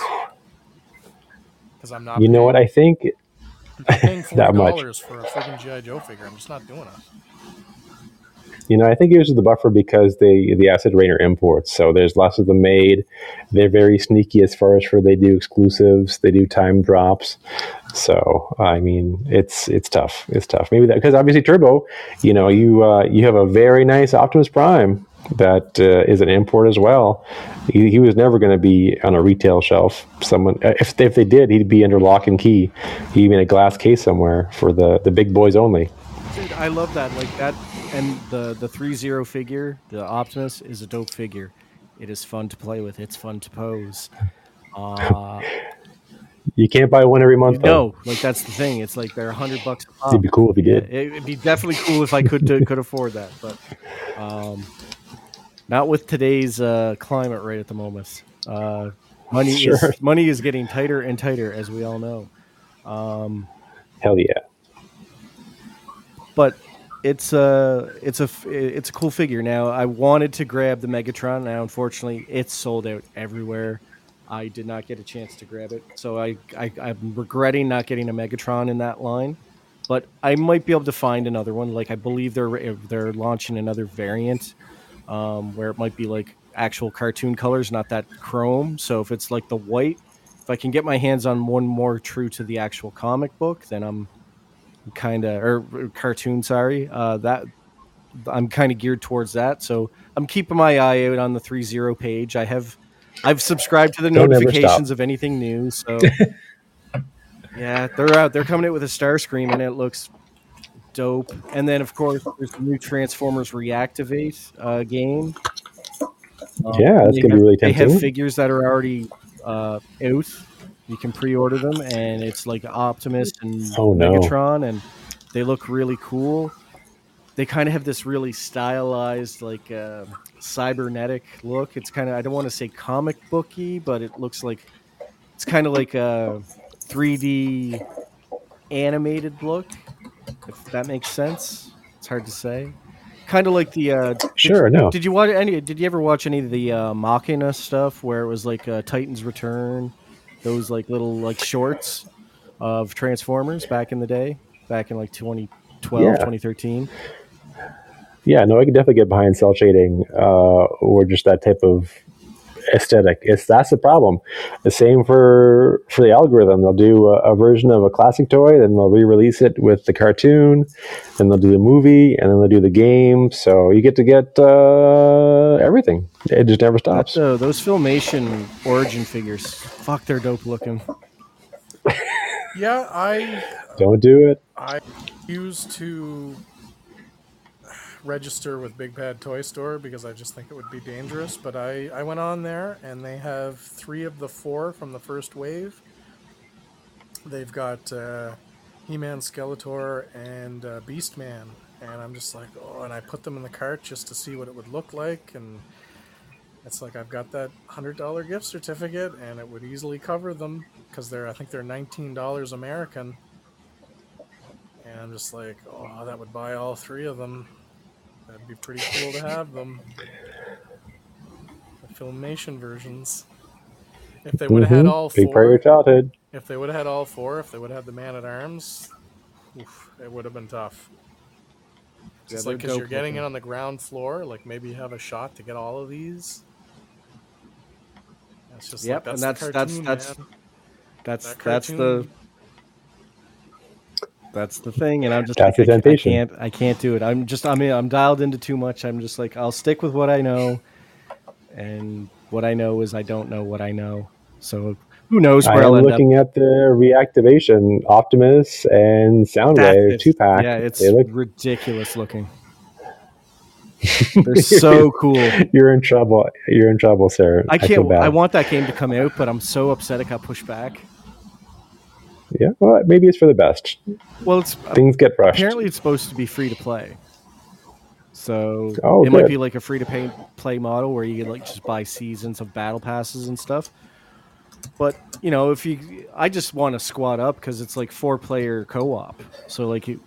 Because I'm not You paying, know what I think? I'm paying forty dollars for a freaking G I. Joe figure. I'm just not doing it. You know, I think it was the buffer because they the Acid Rainer imports. So there's lots of them made. They're very sneaky as far as for they do exclusives. They do time drops. So I mean, it's it's tough. It's tough. Maybe that because obviously Turbo, you know, you uh, you have a very nice Optimus Prime that uh, is an import as well. He, he was never going to be on a retail shelf. Someone if they, if they did, he'd be under lock and key, he'd be in a glass case somewhere for the the big boys only. Dude, I love that. Like that. And the, the three zero figure, the Optimus, is a dope figure. It is fun to play with. It's fun to pose. Uh, you can't buy one every month, though. No, like, that's the thing. It's like they're one hundred bucks a pop. It'd be cool if you did. It, it'd be definitely cool if I could do, could afford that. But um, not with today's uh, climate right at the moment. Uh, money, sure. is, money is getting tighter and tighter, as we all know. Um, Hell yeah. But... It's a it's a it's a cool figure. Now I wanted to grab the Megatron. Now unfortunately it's sold out everywhere. I did not get a chance to grab it, so I, I I'm regretting not getting a Megatron in that line. But I might be able to find another one. Like I believe they're they're launching another variant um, where it might be like actual cartoon colors, not that chrome. So if it's like the white, if I can get my hands on one more true to the actual comic book, then I'm. kind of or, or cartoon sorry uh that I'm kind of geared towards that, so I'm keeping my eye out on the three zero page. I have I've subscribed to the Don't notifications of anything new, so yeah, they're out they're coming out with a Starscream and it looks dope. And then of course there's the new Transformers Reactivate uh game. Um, yeah, that's gonna have, be really tempting. They have figures that are already uh out. You can pre-order them, and it's like Optimus and oh, no. Megatron, and they look really cool. They kind of have this really stylized, like uh, cybernetic look. It's kind of—I don't want to say comic booky, but it looks like it's kind of like a three D animated look. If that makes sense, it's hard to say. Kind of like the uh, did, sure. No. Did you watch any? Did you ever watch any of the uh, Machina stuff where it was like uh, Titans Return? Those like little like shorts of Transformers back in the day, back in like twenty twelve, yeah. twenty thirteen. Yeah, no, I can definitely get behind cell shading uh, or just that type of aesthetic. It's that's the problem. The same for for the algorithm. They'll do a, a version of a classic toy, then they'll re-release it with the cartoon, then they'll do the movie, and then they'll do the game. So you get to get uh, everything. It just never stops. So those Filmation Origin figures, fuck, they're dope looking. Yeah, I don't do it. I used to register with Big Bad Toy Store because I just think it would be dangerous, but I, I went on there and they have three of the four from the first wave. They've got uh, He-Man, Skeletor, and uh, Beastman, and I'm just like, oh, and I put them in the cart just to see what it would look like, and it's like I've got that one hundred dollars gift certificate and it would easily cover them because they're I think they're nineteen dollars American, and I'm just like, oh, that would buy all three of them. That'd be pretty cool to have them. The Filmation versions. If they would have mm-hmm. had all four. Big part of your childhood. If they would have had all four, if they would have had the Man at Arms, oof, it would have been tough. Yeah, it's like because you're getting it on the ground floor, like maybe you have a shot to get all of these. That's just yep, like, that's and that's cartoon, that's that's man. that's that that's the. That's the thing, and I'm just like, I, I can't, I can't do it. I'm just, I mean, I'm dialed into too much. I'm just like, I'll stick with what I know, and what I know is I don't know what I know. So who knows where I'll end up. I'm looking at the reactivation Optimus and Soundwave two pack. Yeah, it's ridiculous looking. They're so cool. You're in trouble. You're in trouble, Sarah. I can't. I, I want that game to come out, but I'm so upset it got pushed back. Yeah, well, maybe it's for the best. Well, it's things get rushed. Apparently, it's supposed to be free to play. So oh, it good. might be like a free to pay play model where you can like just buy seasons of battle passes and stuff. But you know, if you, I just want to squad up because it's like four player co-op. So like, if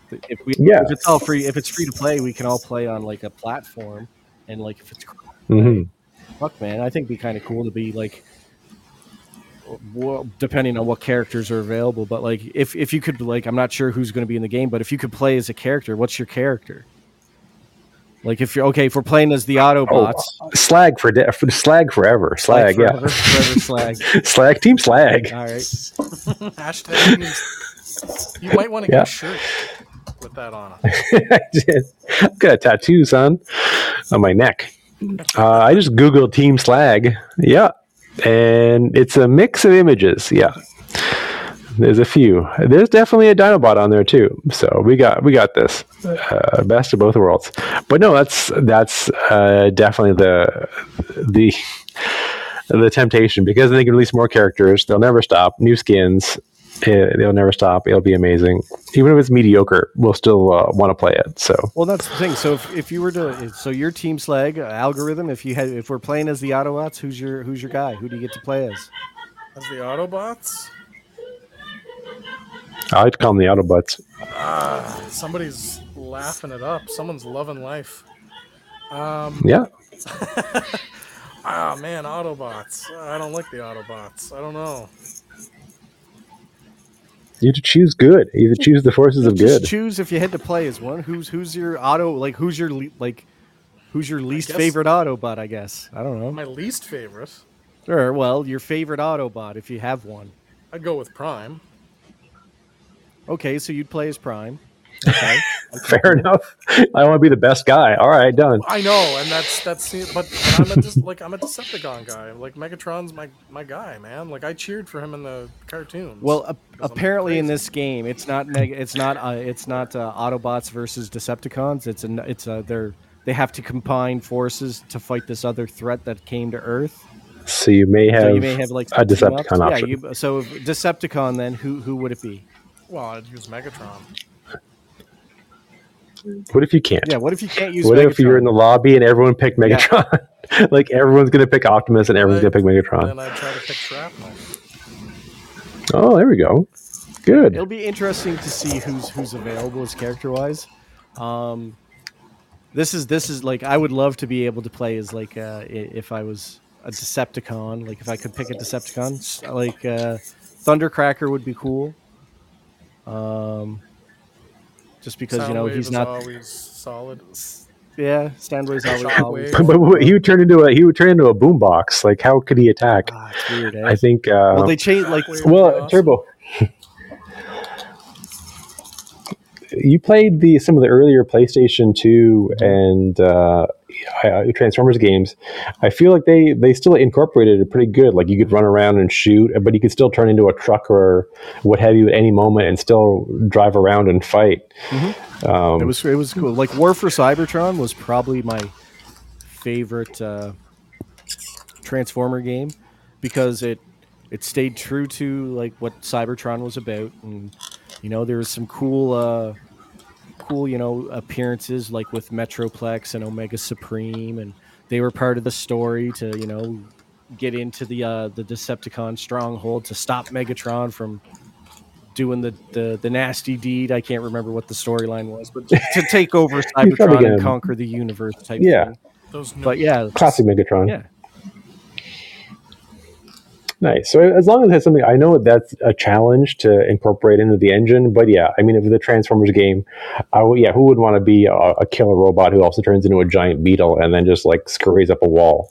we, yeah. if it's all free, if it's free to play, we can all play on like a platform. And like, if it's mm-hmm. fuck, man, I think it'd be kind of cool to be like, well, depending on what characters are available. But like, if if you could like, I'm not sure who's going to be in the game, but if you could play as a character, what's your character? Like if you're okay, if we're playing as the Autobots, oh, slag for de- slag forever, slag, slag forever, yeah, forever slag, slag team slag. All right, hashtag teams. You might want to yeah. get a shirt with that on. I did. I've got a tattoo, son, on my neck. Uh, I just googled team slag, yeah, and it's a mix of images, yeah. There's a few. There's definitely a Dinobot on there too. So we got we got this. Uh, best of both worlds. But no, that's that's uh, definitely the the the temptation because they can release more characters. They'll never stop. New skins. It, they'll never stop. It'll be amazing. Even if it's mediocre, we'll still uh, want to play it. So well, that's the thing. So if, if you were to so your team slag algorithm, if you had if we're playing as the Autobots, who's your who's your guy? Who do you get to play as? As the Autobots. I'd call them the Autobots. Uh, somebody's laughing it up. Someone's loving life. Um, yeah. Ah, oh, man, Autobots. I don't like the Autobots. I don't know. You have to choose good. You have to choose the forces of good. Just choose if you had to play as one. Who's who's your auto? Like who's your le- like who's your least favorite Autobot? I guess I don't know. My least favorite. Sure. Well, your favorite Autobot if you have one. I'd go with Prime. Okay, so you'd play as Prime. Okay. Fair cool. enough. I want to be the best guy. All right, done. I know, and that's that's. But I'm a just like I'm a Decepticon guy. Like Megatron's my, my guy, man. Like I cheered for him in the cartoons. Well, uh, apparently in this game, it's not mega, it's not uh, it's not uh, Autobots versus Decepticons. It's a it's a they're they have to combine forces to fight this other threat that came to Earth. So you may have, so you may have like a Decepticon option. Yeah. You, so Decepticon, then who who would it be? Well, I'd use Megatron. What if you can't? Yeah, what if you can't use what Megatron? What if you're in the lobby and everyone picked Megatron? Yeah. Like, everyone's going to pick Optimus and everyone's going to pick Megatron. And I'd try to pick Shrapnel. Oh, there we go. Good. It'll be interesting to see who's who's available as character-wise. Um, this is, this is like, I would love to be able to play as, like, uh, if I was a Decepticon. Like, if I could pick a Decepticon. Like, uh, Thundercracker would be cool. Um, just because Soundwave you know he's not always solid. Yeah, Soundwave's always. always but, but, but he would turn into a he would turn into a boombox. Like how could he attack? Ah, it's weird, eh? I think. Uh, well, they changed like well Turbo. You played the some of the earlier PlayStation two and uh, Transformers games. I feel like they, they still incorporated it pretty good. Like you could run around and shoot, but you could still turn into a truck or what have you at any moment and still drive around and fight. Mm-hmm. Um, it was it was cool. Like War for Cybertron was probably my favorite uh, Transformer game because it it stayed true to like what Cybertron was about and. You know, there was some cool, uh, cool, you know, appearances like with Metroplex and Omega Supreme, and they were part of the story to, you know, get into the uh, the Decepticon stronghold to stop Megatron from doing the, the, the nasty deed. I can't remember what the storyline was, but to take over Cybertron and conquer the universe type yeah. thing. Those but yeah, classic Megatron. Yeah. Nice. So as long as it has something, I know that's a challenge to incorporate into the engine. But yeah, I mean, if the Transformers game, I w- yeah, who would want to be a, a killer robot who also turns into a giant beetle and then just like scurries up a wall,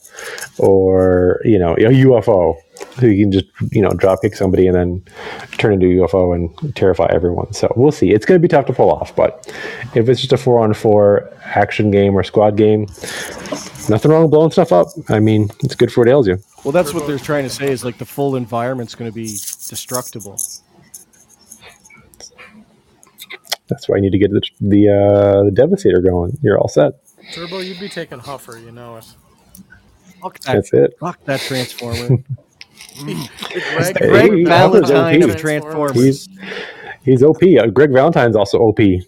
or you know, a U F O who you can just you know drop kick somebody and then turn into a U F O and terrify everyone. So we'll see. It's going to be tough to pull off. But if it's just a four on four action game or squad game. Nothing wrong with blowing stuff up. I mean, it's good for what ails you. Well, that's what they're trying to say is like the full environment's going to be destructible. That's why you need to get the the, uh, the Devastator going. You're all set. Turbo, you'd be taking Huffer, you know it. Fuck that, That's it. Fuck that Transformer. Greg, hey, Greg Valentine of Transformers. He's, he's O P. Uh, Greg Valentine's also O P.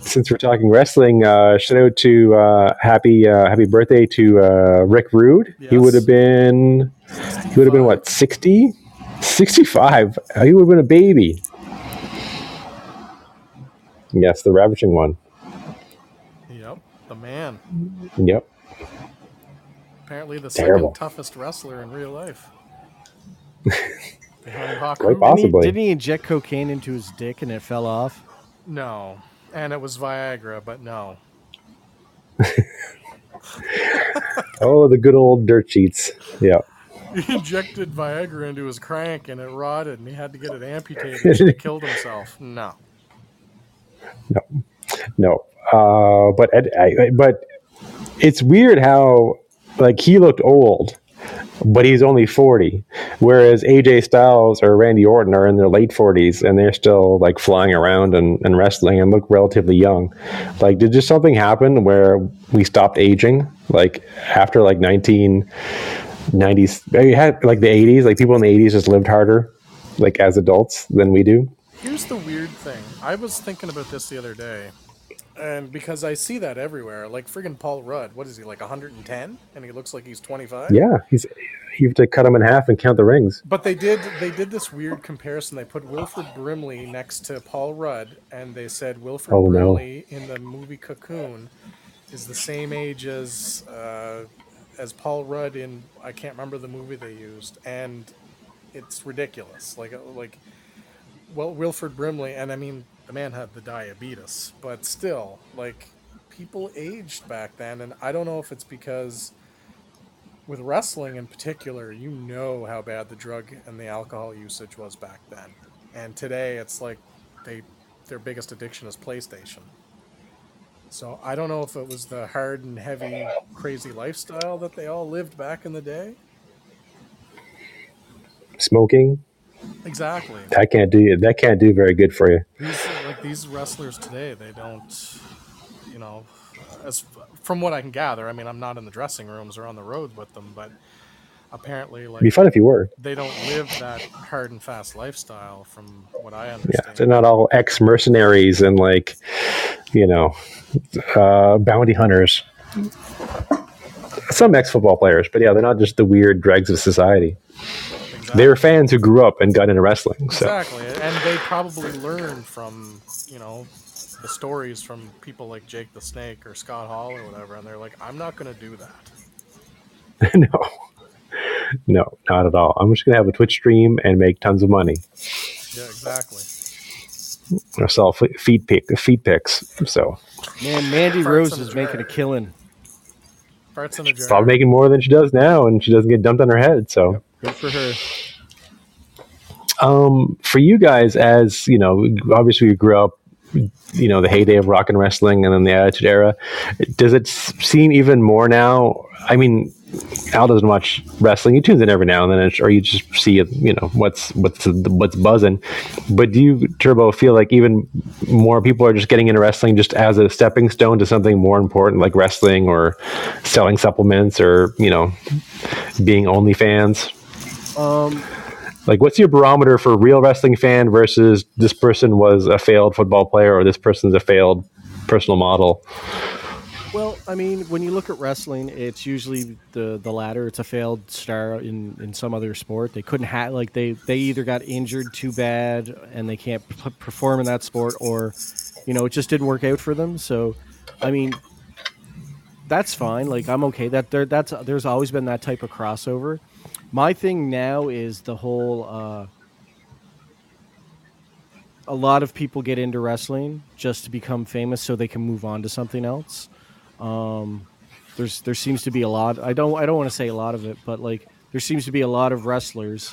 Since we're talking wrestling, uh, shout out to uh, happy uh, happy birthday to uh, Rick Rude. Yes. He would have been sixty-five. He would have been what sixty, sixty-five. He would have been a baby. Yes, the Ravishing One. Yep, the man. Yep. Apparently the Terrible. second toughest wrestler in real life. Behind Hawk. Quite possibly. Didn't he, didn't he inject cocaine into his dick and it fell off? No. And it was Viagra, but no. Oh, the good old dirt sheets. Yeah. He injected Viagra into his crank and it rotted and he had to get it amputated and he killed himself. No. No. No. Uh, but I, I, but it's weird how... Like, he looked old, but he's only forty, whereas A J Styles or Randy Orton are in their late forties, and they're still, like, flying around and, and wrestling and look relatively young. Like, did just something happen where we stopped aging? Like, after, like, nineteen nineties, you had, like, the eighties, like, people in the eighties just lived harder, like, as adults than we do. Here's the weird thing. I was thinking about this the other day. And because I see that everywhere, like friggin' Paul Rudd, what is he, like one hundred ten? And he looks like he's twenty-five? Yeah, he's, you have to cut him in half and count the rings. But they did they did this weird comparison. They put Wilford Brimley next to Paul Rudd, and they said Wilford oh, Brimley no. in the movie Cocoon is the same age as, uh, as Paul Rudd in, I can't remember the movie they used, and it's ridiculous. Like, like well, Wilford Brimley, and I mean... The man had the diabetes, but still, like, people aged back then, and I don't know if it's because with wrestling in particular, you know how bad the drug and the alcohol usage was back then, and today it's like they their biggest addiction is PlayStation. So I don't know if it was the hard and heavy, crazy lifestyle that they all lived back in the day. Smoking. Exactly. That can't do that can't do very good for you. These, like these wrestlers today, they don't, you know, as from what I can gather. I mean, I'm not in the dressing rooms or on the road with them, but apparently, like, it'd be fun if you were. They don't live that hard and fast lifestyle, from what I understand. Yeah, they're not all ex-mercenaries and like, you know, uh, bounty hunters. Some ex-football players, but yeah, they're not just the weird dregs of society. They were fans who grew up and got into wrestling. So. Exactly, and they probably learned from, you know, the stories from people like Jake the Snake or Scott Hall or whatever, and they're like, I'm not going to do that. no. No, not at all. I'm just going to have a Twitch stream and make tons of money. Yeah, exactly. Or sell feet, pic- feet pics. So. Man, Mandy Rose is making a killing. Farts in a jar. She's probably making more than she does now, and she doesn't get dumped on her head, so... Yep. Good for her. Um, for you guys, as you know, obviously you grew up, you know, the heyday of rock and wrestling, and then the Attitude Era. Does it seem even more now? I mean, Al doesn't watch wrestling; he tunes in every now and then, or you just see, you know, what's what's what's buzzing. But do you, Turbo, feel like even more people are just getting into wrestling just as a stepping stone to something more important, like wrestling or selling supplements, or you know, being OnlyFans? Um, like, what's your barometer for real wrestling fan versus this person was a failed football player or this person's a failed personal model? Well, I mean, when you look at wrestling, it's usually the, the latter. It's a failed star in, in some other sport. They couldn't have, like, they, they either got injured too bad and they can't p- perform in that sport, or, you know, it just didn't work out for them. So, I mean, that's fine. Like, I'm okay. That there, that's, there's always been that type of crossover. My thing now is the whole, uh, a lot of people get into wrestling just to become famous so they can move on to something else. Um, there's, there seems to be a lot, I don't, I don't want to say a lot of it, but like, there seems to be a lot of wrestlers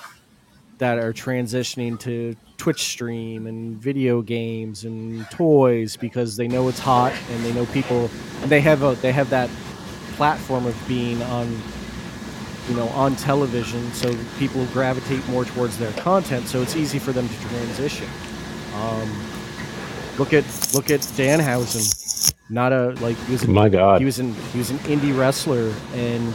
that are transitioning to Twitch stream and video games and toys because they know it's hot and they know people, and they have a, they have that platform of being on, you know, on television, so people gravitate more towards their content, so it's easy for them to transition. Um, look at look at Danhausen. not a like. He was an, My God, he was an he was an indie wrestler, and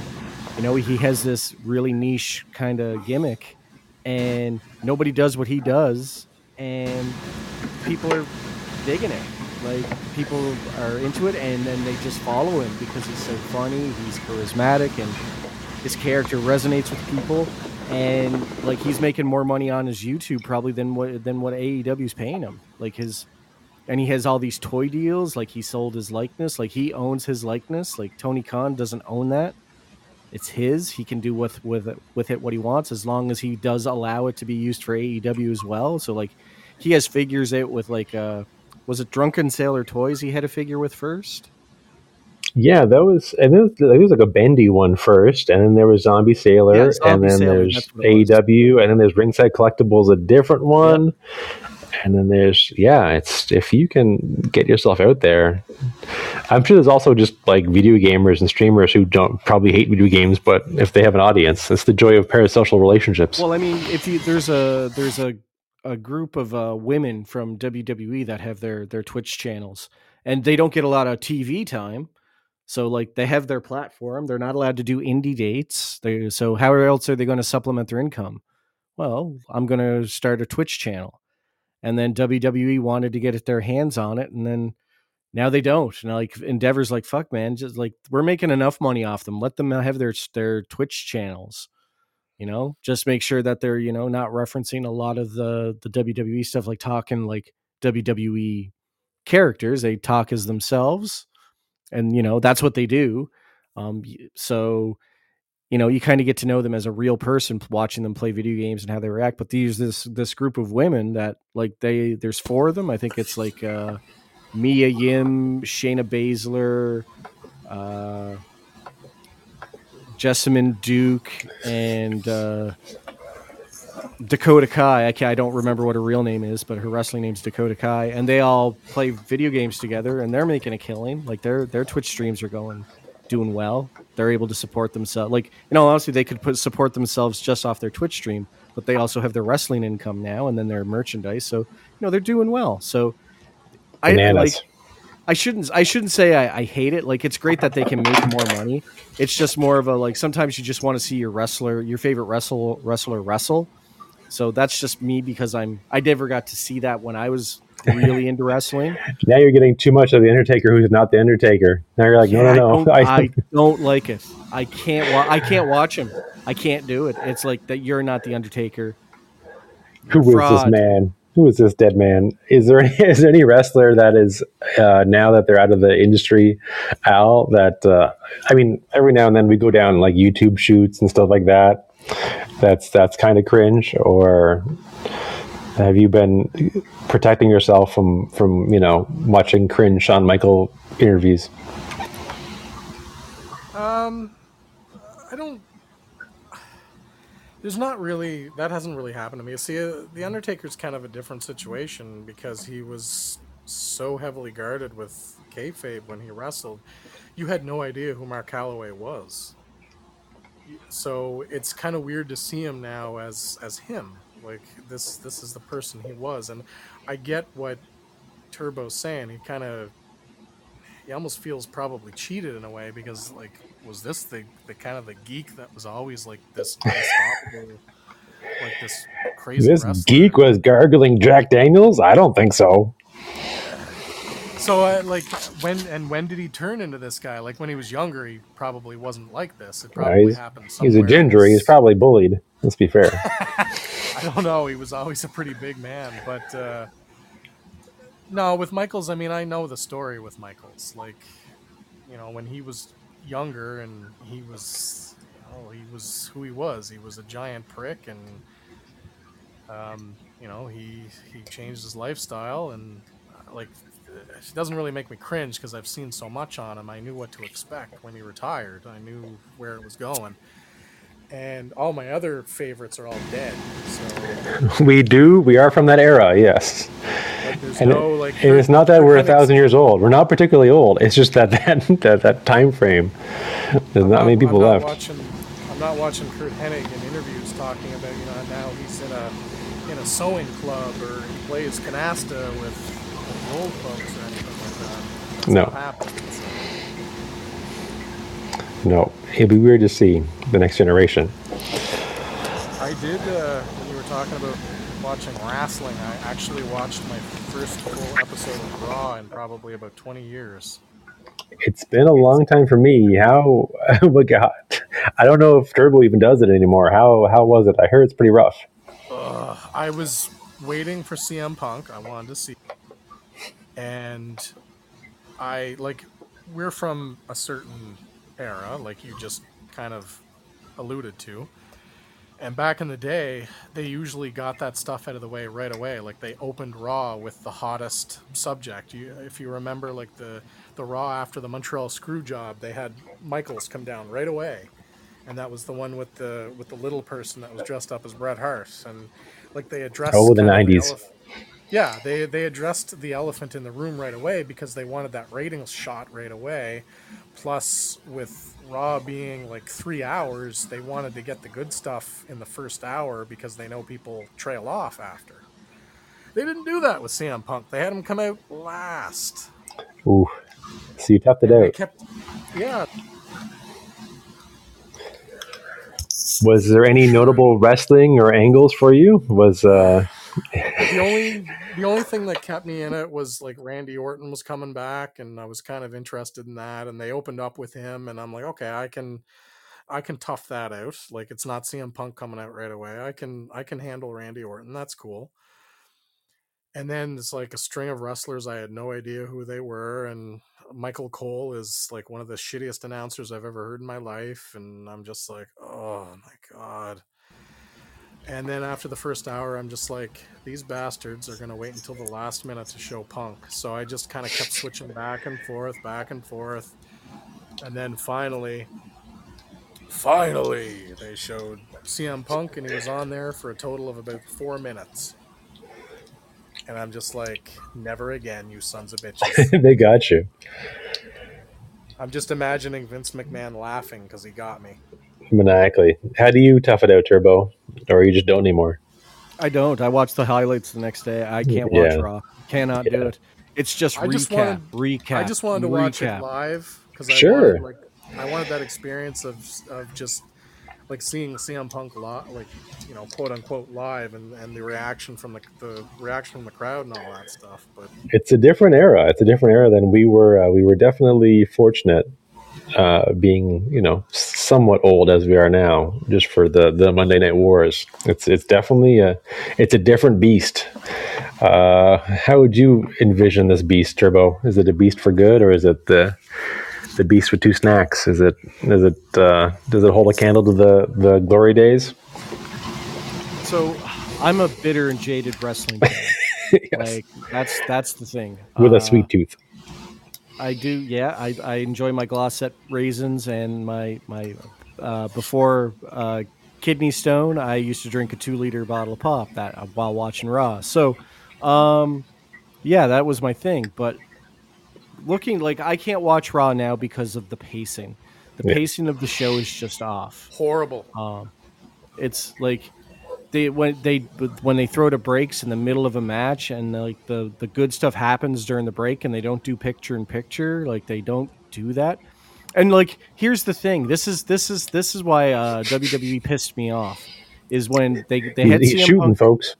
you know he has this really niche kind of gimmick, and nobody does what he does, and people are digging it. Like, people are into it, and then they just follow him because he's so funny, he's charismatic, and his character resonates with people. And like, he's making more money on his YouTube probably than what than what A E W's paying him. Like his, and he has all these toy deals. Like, he sold his likeness. Like, he owns his likeness. Like, Tony Khan doesn't own that; it's his. He can do with with it, with it what he wants, as long as he does allow it to be used for A E W as well. So like, he has figures out with like. Uh, Was it Drunken Sailor Toys he had a figure with first? Yeah, that was, and there was, there was like a Bendy one first, and then there was Zombie Sailor, yeah, Zombie and then Sailor, there's A E W, and then there's Ringside Collectibles, a different one, yeah. And then there's, yeah, it's if you can get yourself out there. I'm sure there's also just like video gamers and streamers who don't probably hate video games, but if they have an audience, it's the joy of parasocial relationships. Well, I mean, if you, there's a, there's a, a group of uh, women from W W E that have their, their Twitch channels, and they don't get a lot of T V time. So like, they have their platform. They're not allowed to do indie dates. They, so how else are they going to supplement their income? Well, I'm going to start a Twitch channel. And then W W E wanted to get their hands on it. And then now they don't. And like, Endeavor's like, fuck man, just like, we're making enough money off them. Let them have their, their Twitch channels. You know, just make sure that they're, you know, not referencing a lot of the, the W W E stuff, like talking like W W E characters. They talk as themselves, and, you know, that's what they do. Um, so, you know, you kind of get to know them as a real person watching them play video games and how they react. But these, this, this group of women that like they, there's four of them. I think it's like uh, Mia Yim, Shayna Baszler, uh, Jessamine Duke, and uh, Dakota Kai. I, can't, I don't remember what her real name is, but her wrestling name's Dakota Kai, and they all play video games together, and they're making a killing. Like, their their Twitch streams are going, doing well. They're able to support themselves. Like, you know, honestly, they could put support themselves just off their Twitch stream, but they also have their wrestling income now, and then their merchandise. So, you know, they're doing well. So, I Bananas. like. I shouldn't I shouldn't say I, I hate it. Like, it's great that they can make more money. It's just more of a, like, sometimes you just want to see your wrestler, your favorite wrestle, wrestler wrestle. So that's just me, because I'm I never got to see that when I was really into wrestling. Now you're getting too much of the Undertaker who's not the Undertaker. Now you're like, yeah, no, no, no. I don't, I don't like it. I can't wa- I can't watch him. I can't do it. It's like that you're not the Undertaker. You're Who fraud. is this man? Who is this dead man? Is there any, is there any wrestler that is uh, now that they're out of the industry, Al? That uh, I mean, every now and then we go down like YouTube shoots and stuff like that. That's that's kind of cringe. Or have you been protecting yourself from from you know watching cringe Shawn Michael interviews? Um, I don't. There's not really, that hasn't really happened to me. See, uh, The Undertaker's kind of a different situation because he was so heavily guarded with kayfabe when he wrestled. You had no idea who Mark Calloway was. So it's kind of weird to see him now as, as him. Like, this this is the person he was. And I get what Turbo's saying. He kind of, he almost feels probably cheated in a way because, like, was this the, the kind of the geek that was always like this unstoppable, like this crazy This wrestler? Geek was gargling Jack Daniels? I don't think so. So uh, like when, and when did he turn into this guy? Like when he was younger, he probably wasn't like this. It probably right. happened somewhere. He's a ginger. He's probably bullied. Let's be fair. I don't know. He was always a pretty big man, but uh, no, with Michaels, I mean, I know the story with Michaels. Like, you know, when he was younger and he was oh you know, he was who he was he was a giant prick, and um you know he he changed his lifestyle, and uh, like it doesn't really make me cringe because I've seen so much on him. I knew what to expect when he retired. I knew where it was going, and all my other favorites are all dead, so we do we are from that era. Yes. And, no, it, like, and it's not that we're a thousand years old. We're not particularly old. It's just that that that, that time frame. There's not, not many people I'm not left. Watching, I'm not watching Kurt Hennig in interviews talking about, you know, now he's in a in a sewing club or he plays canasta with, with old folks or anything like that. no. what happens. No. It'd be weird to see the next generation. I did, uh, when you were talking about watching wrestling, I actually watched my first full episode of Raw in probably about twenty years. It's been a long time for me. How, oh God, I don't know if Turbo even does it anymore. How how was it? I heard it's pretty rough. Uh, I was waiting for C M Punk. I wanted to see it. And I, like, we're from a certain era, like you just kind of alluded to. And back in the day, they usually got that stuff out of the way right away. Like, they opened Raw with the hottest subject. You, if you remember, like, the, the Raw after the Montreal Screwjob, they had Michaels come down right away. And that was the one with the with the little person that was dressed up as Bret Hart. And, like, they addressed... Oh, the nineties. The elef- yeah, they, they addressed the elephant in the room right away because they wanted that ratings shot right away. Plus, with Raw being like three hours, they wanted to get the good stuff in the first hour because they know people trail off after. They didn't do that with C M Punk. They had him come out last. Ooh, so you toughed it out. Kept, yeah. Was there any notable wrestling or angles for you? Was uh... the only the only thing that kept me in it was like Randy Orton was coming back, and I was kind of interested in that. And they opened up with him, and I'm like, okay, I can I can tough that out. Like, it's not C M Punk coming out right away. I can I can handle Randy Orton. That's cool. And then it's like a string of wrestlers I had no idea who they were, and Michael Cole is like one of the shittiest announcers I've ever heard in my life, and I'm just like, oh my God. And then after the first hour, I'm just like, these bastards are going to wait until the last minute to show Punk. So I just kind of kept switching back and forth, back and forth. And then finally, finally, they showed C M Punk, and he was on there for a total of about four minutes. And I'm just like, never again, you sons of bitches. They got you. I'm just imagining Vince McMahon laughing because he got me. Maniacally. How do you tough it out, Turbo? Or you just don't anymore? I don't. I watch the highlights the next day. I can't watch yeah. Raw. Cannot yeah. do it. It's just I recap, just wanted, recap. I just wanted to recap. watch it live because I sure. wanted, like, I wanted that experience of of just like seeing C M Punk live, like, you know, quote unquote live, and, and the reaction from the the reaction from the crowd and all that stuff. But it's a different era. It's a different era than we were. Uh, we were definitely fortunate. Uh, being, you know, somewhat old as we are now, just for the, the Monday Night Wars, it's it's definitely a it's a different beast. Uh, how would you envision this beast, Turbo? Is it a beast for good, or is it the the beast with two snacks? Is it is it uh, does it hold a candle to the the glory days? So, I'm a bitter and jaded wrestling fan. Yes. Like that's that's the thing. With uh, a sweet tooth. I do, yeah. I, I enjoy my Glosset raisins and my my uh, before uh, kidney stone. I used to drink a two liter bottle of pop that uh, while watching Raw. So, um, yeah, that was my thing. But looking like I can't watch Raw now because of the pacing. The yeah. pacing of the show is just off. Horrible. Um, it's like they when they when they throw to breaks in the middle of a match, and like the, the good stuff happens during the break, and they don't do picture in picture. Like, they don't do that. And like, here's the thing. This is this is this is why uh, W W E pissed me off, is when they they had C M shooting, Punk, folks.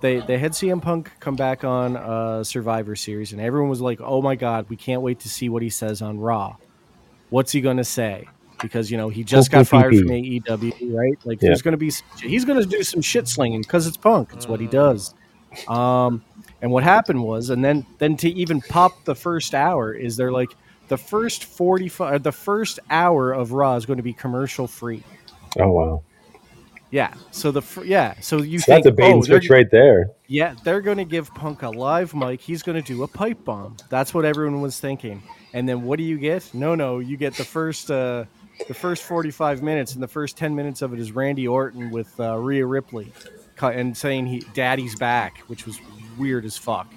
They they had C M Punk come back on uh, Survivor Series, and everyone was like, "Oh my God, we can't wait to see what he says on Raw. What's he gonna say?" Because, you know, he just got fired from A E W, right? Like, yeah. there's going to be he's going to do some shit slinging because it's Punk. It's what he does. Um, and what happened was, and then then to even pop the first hour is they're like the first forty-five, the first hour of Raw is going to be commercial free. Oh wow. Yeah. So the yeah. So you so think that's a bait and switch right there. Yeah, they're going to give Punk a live mic. He's going to do a pipe bomb. That's what everyone was thinking. And then what do you get? No, no, you get the first. Uh, The first forty-five minutes, and the first ten minutes of it is Randy Orton with uh, Rhea Ripley, and saying he Daddy's back, which was weird as fuck,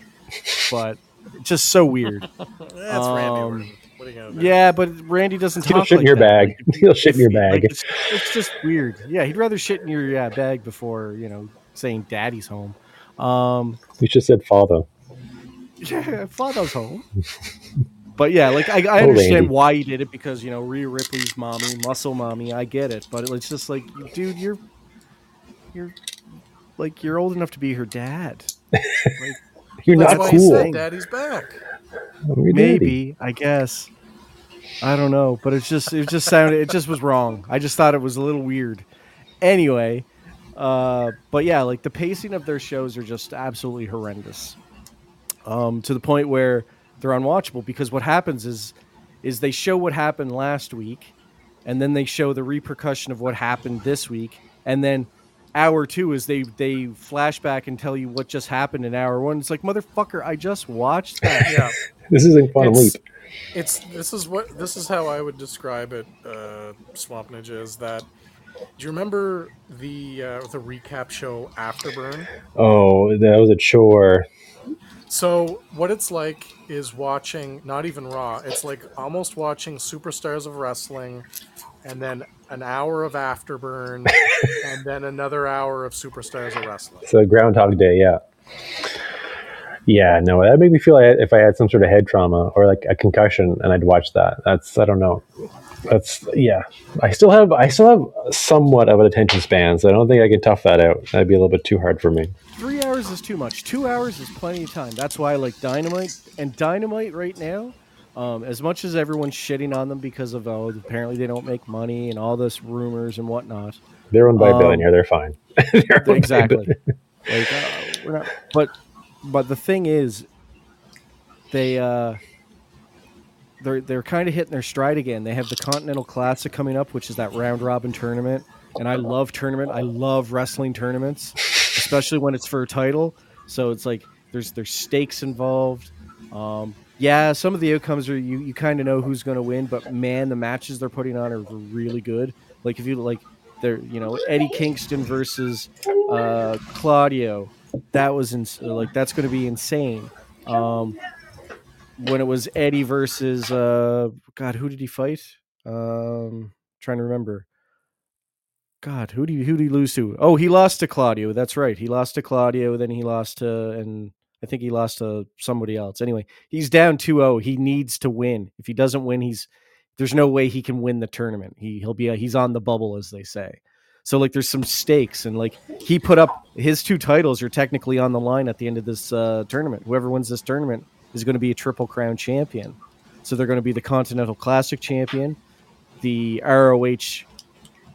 but just so weird. That's um, Randy Orton. What are you gonna do? Yeah, but Randy doesn't He'll talk. He'll shit like in your that. bag. Like, He'll shit in your bag. Like, it's, it's just weird. Yeah, he'd rather shit in your yeah, bag before, you know, saying Daddy's home. Um, you just said father. Yeah, father's home. But yeah, like I, I oh, understand Randy. why he did it, because, you know, Rhea Ripley's mommy, muscle mommy, I get it. But it's just like, dude, you're you're like you're old enough to be her dad. Like, you're not cool. That's why he said Daddy's back. Maybe, I guess. I don't know, but it's just it just sounded it just was wrong. I just thought it was a little weird. Anyway, uh, but yeah, like the pacing of their shows are just absolutely horrendous, um, to the point where they're unwatchable. Because what happens is, is they show what happened last week, and then they show the repercussion of what happened this week, and then hour two is they they flashback and tell you what just happened in hour one. It's like, motherfucker, I just watched that. Yeah, this isn't fun loop. It's this is what this is how I would describe it. Uh, Swamp Ninja is that. Do you remember the uh, the recap show Afterburn? Oh, that was a chore. So what it's like is watching not even Raw. It's like almost watching Superstars of Wrestling, and then an hour of Afterburn, and then another hour of Superstars of Wrestling. So Groundhog Day, yeah. Yeah, no, that made me feel like if I had some sort of head trauma or like a concussion, and I'd watch that. That's I don't know. That's yeah. I still have I still have somewhat of an attention span, so I don't think I can tough that out. That'd be a little bit too hard for me. Three hours is too much. Two hours is plenty of time. That's why I like Dynamite and Dynamite right now. Um, as much as everyone's shitting on them because of oh, apparently they don't make money and all this rumors and whatnot. They're owned by a um, billionaire. They're fine. They're exactly. Like, uh, we're not, but. But the thing is, they uh, they're they're kind of hitting their stride again. They have the Continental Classic coming up, which is that round robin tournament, and I love tournament. I love wrestling tournaments, especially when it's for a title. So it's like there's there's stakes involved. Um, yeah, some of the outcomes are you you kind of know who's going to win, but man, the matches they're putting on are really good. Like if you like, they're you know Eddie Kingston versus uh, Claudio. That was ins- like that's going to be insane. Um, when it was Eddie versus uh, God, who did he fight? Um, trying to remember. God, who do you, who did he lose to? Oh, he lost to Claudio. That's right, he lost to Claudio. Then he lost to, and I think he lost to somebody else. Anyway, he's down two oh. He needs to win. If he doesn't win, he's there's no way he can win the tournament. He he'll be a, he's on the bubble, as they say. So, like, there's some stakes, and, like, he put up his two titles are technically on the line at the end of this uh, tournament. Whoever wins this tournament is going to be a Triple Crown champion. So they're going to be the Continental Classic champion, the R O H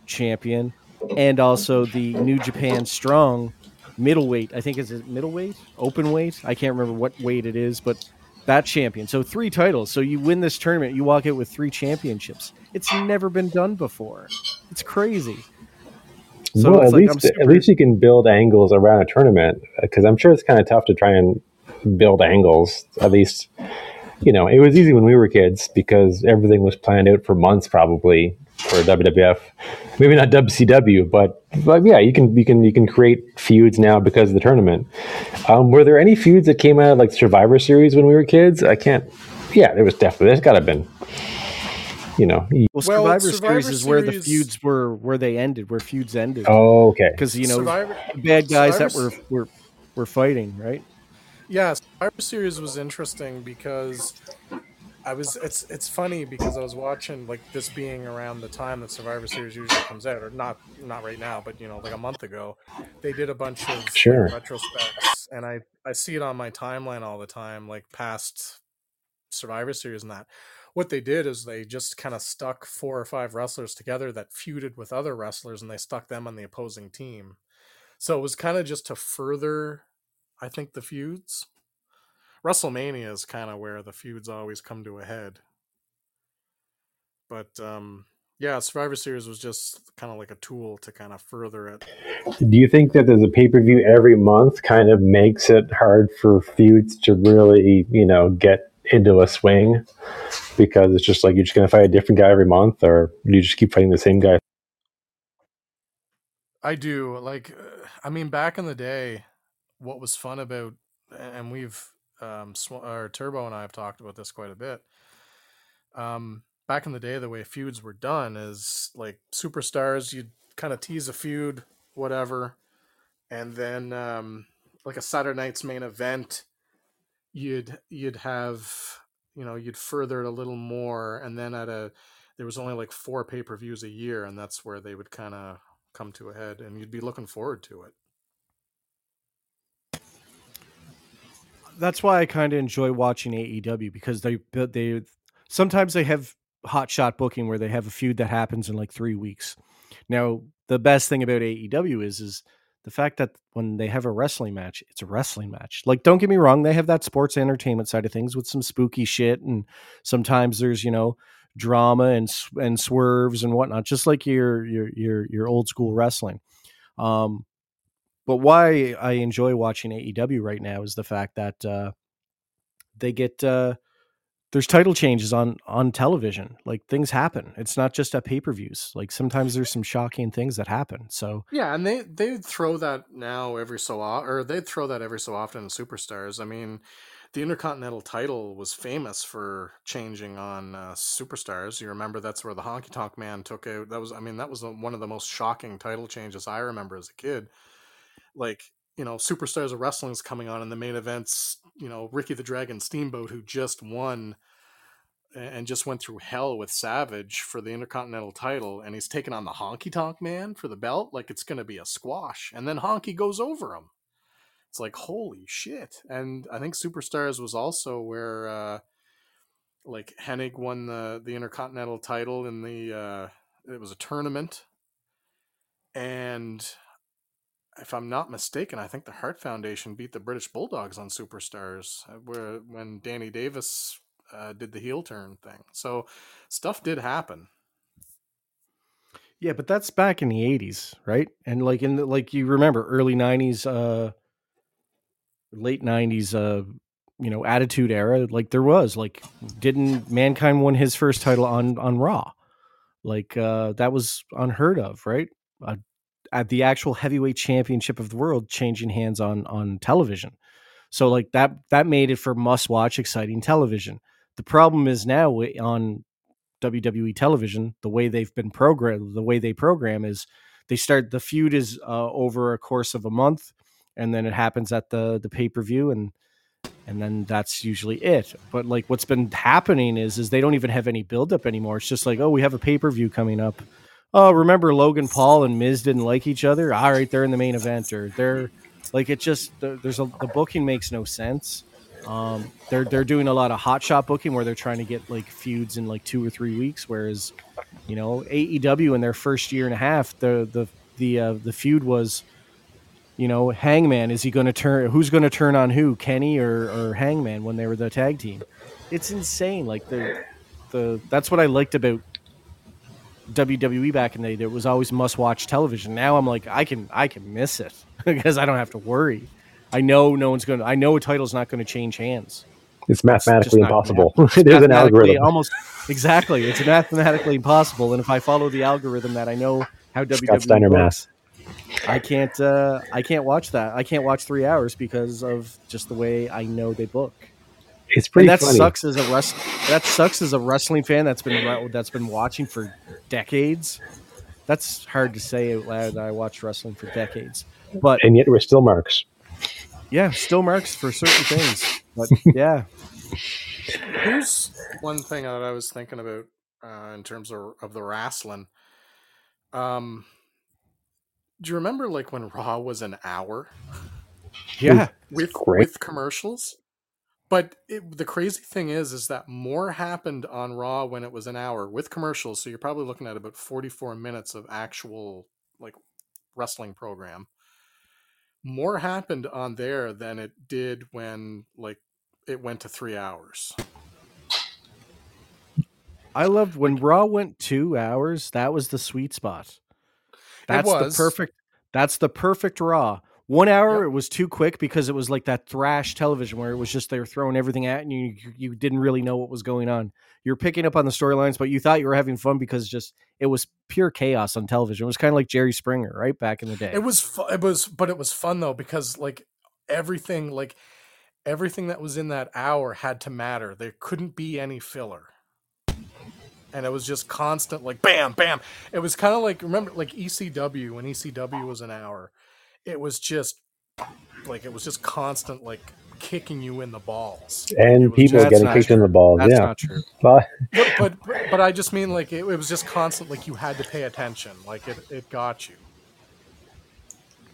champion, and also the New Japan Strong middleweight. I think is it middleweight? Open weight? I can't remember what weight it is, but that champion. So three titles. So you win this tournament, you walk out with three championships. It's never been done before. It's crazy. So well, at like least at least you can build angles around a tournament, because I'm sure it's kind of tough to try and build angles. At least, you know, it was easy when we were kids because everything was planned out for months, probably for W W F, maybe not W C W, but but yeah, you can you can you can create feuds now because of the tournament. Um, were there any feuds that came out of like Survivor Series when we were kids? I can't. Yeah, there was definitely. There's got to have been. You know, well, Survivor, Survivor Series, Series is where the feuds were, where they ended, where feuds ended. Oh, okay. Because you know, Survivor, bad guys Survivor, that were were were fighting, right? Yeah, Survivor Series was interesting because I was. It's it's funny because I was watching like this being around the time that Survivor Series usually comes out, or not not right now, but you know, like a month ago, they did a bunch of sure. like, retrospects, and I I see it on my timeline all the time, like past Survivor Series and that. What they did is they just kind of stuck four or five wrestlers together that feuded with other wrestlers, and they stuck them on the opposing team. So it was kind of just to further, I think, the feuds. WrestleMania is kind of where the feuds always come to a head. But um, yeah, Survivor Series was just kind of like a tool to kind of further it. Do you think that there's a pay-per-view every month kind of makes it hard for feuds to really, you know, get into a swing, because it's just like you're just going to fight a different guy every month, or you just keep fighting the same guy? I do. Like, I mean, back in the day, what was fun about, and we've, um, or Turbo and I have talked about this quite a bit. Um, back in the day, the way feuds were done is like Superstars, you'd kind of tease a feud, whatever. And then, um, like a Saturday night's main event, you'd you'd have you know, you'd further it a little more. And then at a, there was only like four pay-per-views a year, and that's where they would kind of come to a head, and you'd be looking forward to it. That's why I kind of enjoy watching A E W, because they they sometimes they have hot shot booking where they have a feud that happens in like three weeks. Now, the best thing about A E W is is the fact that when they have a wrestling match, it's a wrestling match. Like, don't get me wrong, they have that sports entertainment side of things with some spooky shit, and sometimes there's, you know, drama and and swerves and whatnot, just like your your your your old school wrestling. Um, But why I enjoy watching A E W right now is the fact that uh, they get uh, there's title changes on on television. Like, things happen. It's not just at pay-per-views. Like, sometimes there's some shocking things that happen. So yeah, and they they throw that now every so or they throw that every so often in Superstars. I mean, the Intercontinental title was famous for changing on uh, Superstars. You remember that's where the Honky Tonk Man took out. That was I mean that was one of the most shocking title changes I remember as a kid. Like, you know, Superstars of Wrestling is coming on in the main events, you know, Ricky the Dragon Steamboat, who just won and just went through hell with Savage for the Intercontinental title, and he's taking on the Honky Tonk Man for the belt. Like, it's going to be a squash. And then Honky goes over him. It's like, holy shit. And I think Superstars was also where, uh, like, Hennig won the, the Intercontinental title in the, uh, it was a tournament. And if I'm not mistaken, I think the Hart Foundation beat the British Bulldogs on Superstars where when Danny Davis uh, did the heel turn thing. So stuff did happen. Yeah, but that's back in the eighties, right? And like in the, like you remember early nineties, uh, late nineties, uh, you know, Attitude Era. Like there was like, didn't Mankind won his first title on on Raw? Like uh, that was unheard of, right? Uh, at the actual heavyweight championship of the world changing hands on, on television. So like that, that made it for must watch exciting television. The problem is now on W W E television, the way they've been programmed, the way they program is they start, the feud is uh, over a course of a month, and then it happens at the, the pay-per-view. And, and then that's usually it. But like what's been happening is, is they don't even have any buildup anymore. It's just like, oh, we have a pay-per-view coming up. Oh, remember Logan Paul and Miz didn't like each other? All right, they're in the main event, or they're like it just there's a the booking makes no sense. Um, they're they're doing a lot of hot shot booking where they're trying to get like feuds in like two or three weeks, whereas you know A E W in their first year and a half, the the the uh, the feud was, you know, Hangman, is he going to turn? Who's going to turn on who? Kenny or or Hangman when they were the tag team? It's insane. Like the the that's what I liked about W W E back in the day. There was always must-watch television. Now I'm like, I can I can miss it because I don't have to worry. I know no one's going to. I know a title's not going to change hands. It's mathematically it's impossible. There's mathematically, an algorithm. Almost exactly. It's mathematically impossible. And if I follow the algorithm that I know how W W E Scott Steiner works, math. I can't. Uh, I can't watch that. I can't watch three hours because of just the way I know they book. It's pretty and that funny. Sucks as a rest, that sucks as a wrestling fan that's been that's been watching for decades. That's hard to say out loud that I watched wrestling for decades. But and yet we're still marks. Yeah, still marks for certain things. But yeah. Here's one thing that I was thinking about uh, in terms of, of the wrestling. Um, do you remember like when Raw was an hour? Yeah. With, with commercials? But it, the crazy thing is, is that more happened on Raw when it was an hour with commercials. So you're probably looking at about forty-four minutes of actual like wrestling program. More happened on there than it did when like it went to three hours. I loved when Raw went two hours. That was the sweet spot. That's the perfect. That's the perfect Raw. One hour, yep. It was too quick because it was like that thrash television where it was just they were throwing everything at and you you didn't really know what was going on. You're picking up on the storylines, but you thought you were having fun because just it was pure chaos on television. It was kind of like Jerry Springer, right, back in the day. It was, fu- it was, but it was fun though because like everything, like everything that was in that hour had to matter. There couldn't be any filler. And it was just constant, like bam, bam. It was kind of like remember like E C W when E C W was an hour. It was just like, it was just constant, like kicking you in the balls. And people just, getting kicked true. in the balls. That's yeah. not true. But, but, but but I just mean like it, it was just constant. Like you had to pay attention. Like it, it got you.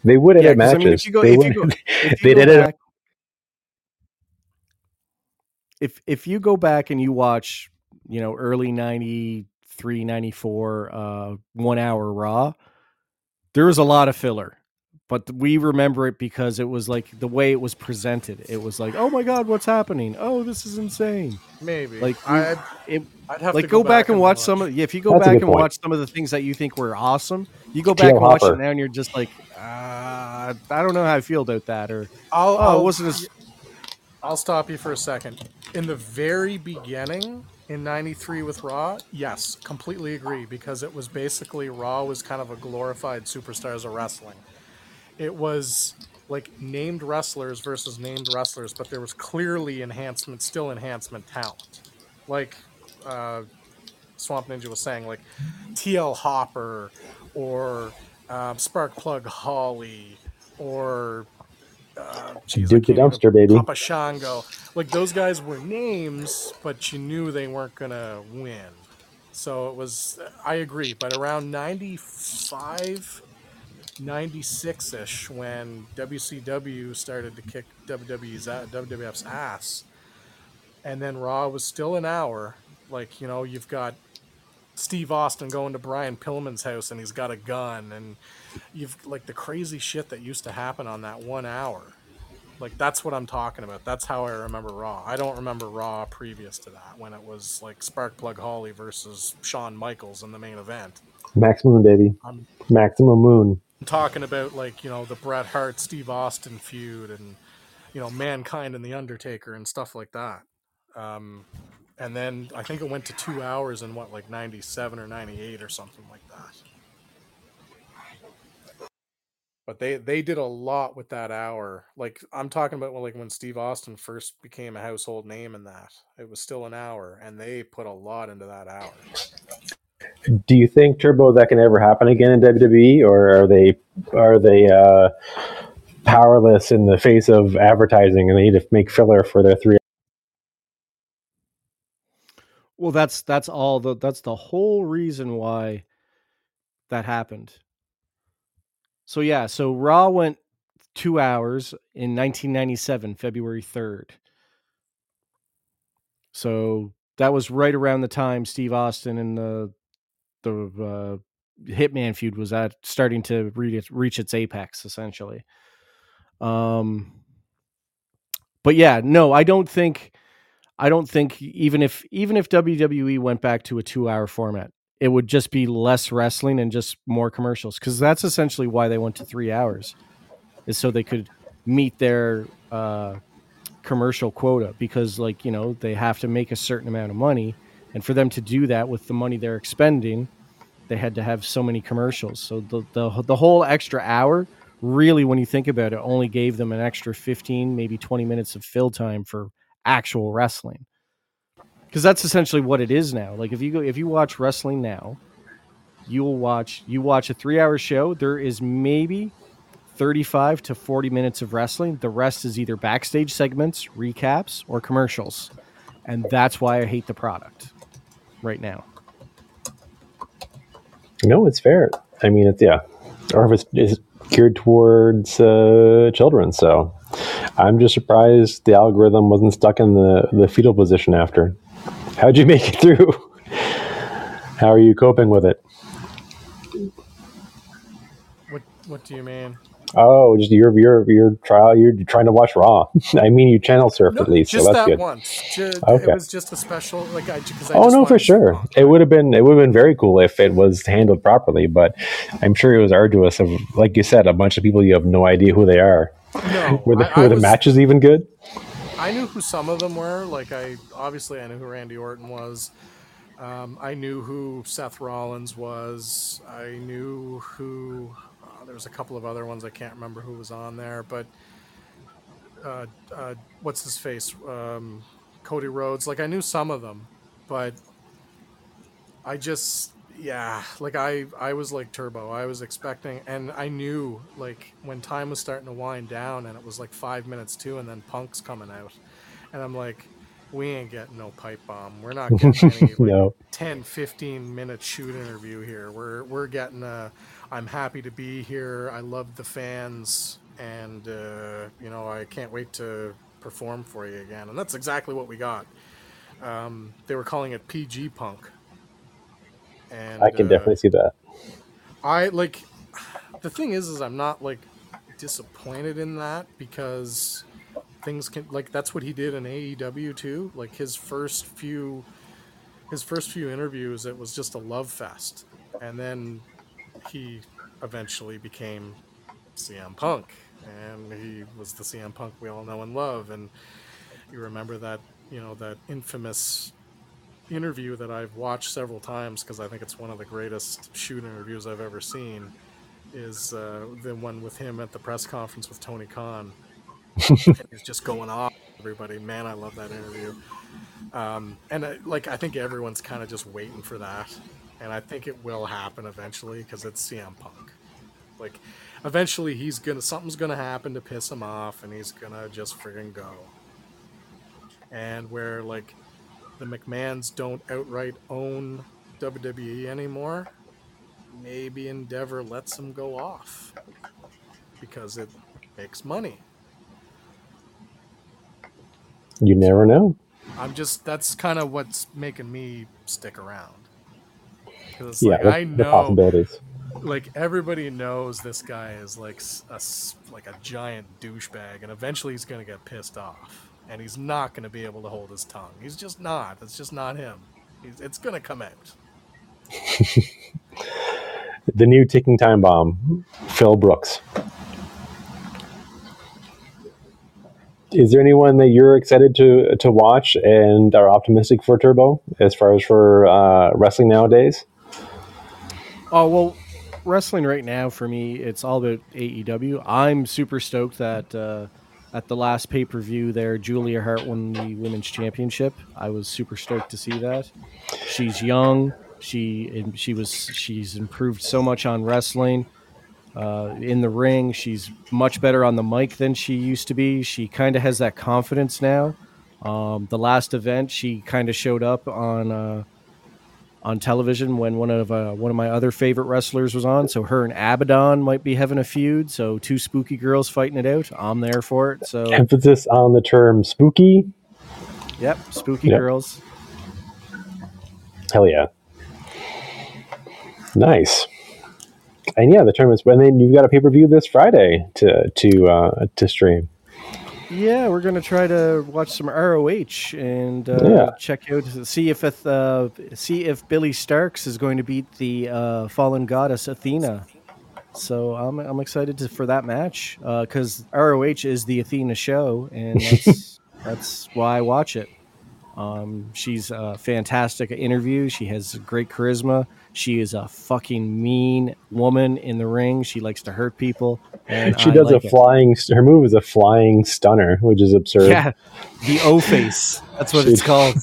They would have yeah, had matches. They did it. If if you go back and you watch, you know, early ninety-three, ninety-four, uh, one hour Raw, there was a lot of filler. But we remember it because it was like the way it was presented. It was like, oh my God, what's happening? Oh, this is insane. Maybe like we, I'd, it, I'd have like to go, go back, back and watch, watch some of. Yeah, if you go That's back and point. watch some of the things that you think were awesome, you go back Jill and Hopper. watch it now, and you're just like, uh, I don't know how I feel about that. Or I'll, oh, I'll, it wasn't. As... I'll stop you for a second. In the very beginning in ninety-three with Raw, yes, completely agree, because it was basically Raw was kind of a glorified Superstars of Wrestling. It was like named wrestlers versus named wrestlers, but there was clearly enhancement, still enhancement talent. Like uh, Swamp Ninja was saying, like T L Hopper or um, Sparkplug Holly or uh, geez, Duke the Dumpster Baby, Papa Shango. Like those guys were names, but you knew they weren't gonna win. So it was. I agree, but around ninety-five. ninety-six-ish when W C W started to kick W W F's ass, and then Raw was still an hour. Like, you know, you've got Steve Austin going to Brian Pillman's house and he's got a gun, and you've like the crazy shit that used to happen on that one hour. Like that's what I'm talking about. That's how I remember Raw. I don't remember Raw previous to that, when it was like Sparkplug Holly versus Shawn Michaels in the main event. Maximum baby, I'm, Maximum Moon. I'm talking about like, you know, the Bret Hart, Steve Austin feud, and you know, Mankind and the Undertaker and stuff like that. Um, and then I think it went to two hours in what, like ninety-seven or ninety-eight or something like that. But they they did a lot with that hour. Like I'm talking about when, like when Steve Austin first became a household name in that, it was still an hour, and they put a lot into that hour. Do you think, Turbo, that can ever happen again in W W E, or are they are they uh, powerless in the face of advertising and they need to make filler for their three? Well, that's that's all the that's the whole reason why that happened. So yeah, so Raw went two hours in nineteen ninety-seven, February third. So that was right around the time Steve Austin and the the uh, Hitman feud was at starting to reach, reach its apex, essentially. Um, but yeah, no, I don't think, I don't think even if, even if W W E went back to a two hour format, it would just be less wrestling and just more commercials. Cause that's essentially why they went to three hours is so they could meet their uh, commercial quota, because like, you know, they have to make a certain amount of money. And for them to do that with the money they're expending, they had to have so many commercials. So the, the the whole extra hour, really, when you think about it, only gave them an extra fifteen, maybe twenty minutes of fill time for actual wrestling. Because that's essentially what it is now. Like if you go, if you watch wrestling now, you'll watch you watch a three hour show. There is maybe thirty-five to forty minutes of wrestling. The rest is either backstage segments, recaps, or commercials. And that's why I hate the product right now. No, it's fair. I mean, it's, yeah. Arvis is geared towards uh, children, so I'm just surprised the algorithm wasn't stuck in the, the fetal position after. How'd you make it through? How are you coping with it? What What do you mean? Oh, just your your your trial. You're trying to watch Raw. I mean, you channel surfed no, at least, just so that's that good. Once. Just, okay. It was just a special, like I. Cause I oh just no, for sure. It, it would have been it would have been very cool if it was handled properly, but I'm sure it was arduous. Of like you said, a bunch of people you have no idea who they are. No, were the, I, were I the was, matches even good? I knew who some of them were. Like I obviously I knew who Randy Orton was. Um, I knew who Seth Rollins was. I knew who. There's a couple of other ones I can't remember who was on there, but uh, uh, what's his face? Um, Cody Rhodes. Like I knew some of them, but I just yeah, like I, I was like turbo. I was expecting, and I knew like when time was starting to wind down, and it was like five minutes to, and then Punk's coming out, and I'm like, we ain't getting no pipe bomb. We're not getting any like, no. ten, fifteen minute shoot interview here. We're we're getting a, I'm happy to be here. I love the fans, and uh, you know, I can't wait to perform for you again. And that's exactly what we got. Um, they were calling it P G Punk. And I can uh, definitely see that. I like the thing is, is I'm not like disappointed in that, because things can, like, that's what he did in A E W too. Like his first few, his first few interviews, it was just a love fest, and then he eventually became C M Punk, and he was the C M Punk we all know and love. And you remember that, you know, that infamous interview that I've watched several times, because I think it's one of the greatest shoot interviews I've ever seen, is uh, the one with him at the press conference with Tony Khan. He's just going off everybody, man. I love that interview. Um, and I, like, I think everyone's kind of just waiting for that, and I think it will happen eventually, because it's C M Punk. Like, eventually he's gonna, something's gonna happen to piss him off, and he's gonna just friggin' go. And where like the McMahons don't outright own W W E anymore, maybe Endeavor lets him go off because it makes money. You never know. I'm just, that's kind of what's making me stick around. It's yeah, like, I know, the possibilities. Like, everybody knows this guy is like a, like a giant douchebag, and eventually he's going to get pissed off, and he's not going to be able to hold his tongue. He's just not. It's just not him. He's, it's going to come out. The new ticking time bomb, Phil Brooks. Is there anyone that you're excited to to watch and are optimistic for Turbo as far as for uh, wrestling nowadays? Oh, well, wrestling right now for me, it's all about A E W. I'm super stoked that uh, at the last pay-per-view there, Julia Hart won the Women's Championship. I was super stoked to see that. She's young. She she was she's improved so much on wrestling. Uh, in the ring, she's much better on the mic than she used to be. She kind of has that confidence now. Um, the last event, she kind of showed up on uh, on television when one of uh, one of my other favorite wrestlers was on. So her and Abaddon might be having a feud. So two spooky girls fighting it out. I'm there for it. So emphasis on the term spooky. Yep, spooky yep. Girls. Hell yeah! Nice. And yeah, the tournament's, and then you've got a pay-per-view this Friday to to uh, to stream. Yeah, we're gonna try to watch some R O H and uh, yeah. check out see if uh, see if Billy Starks is going to beat the uh, fallen goddess Athena. So I'm I'm excited to, for that match because uh, R O H is the Athena show, and that's that's why I watch it. Um, she's a fantastic interview. She has great charisma. She is a fucking mean woman in the ring. She likes to hurt people. And she does like a flying, it. her move is a flying stunner, which is absurd. Yeah, the O-face. That's what she, it's called.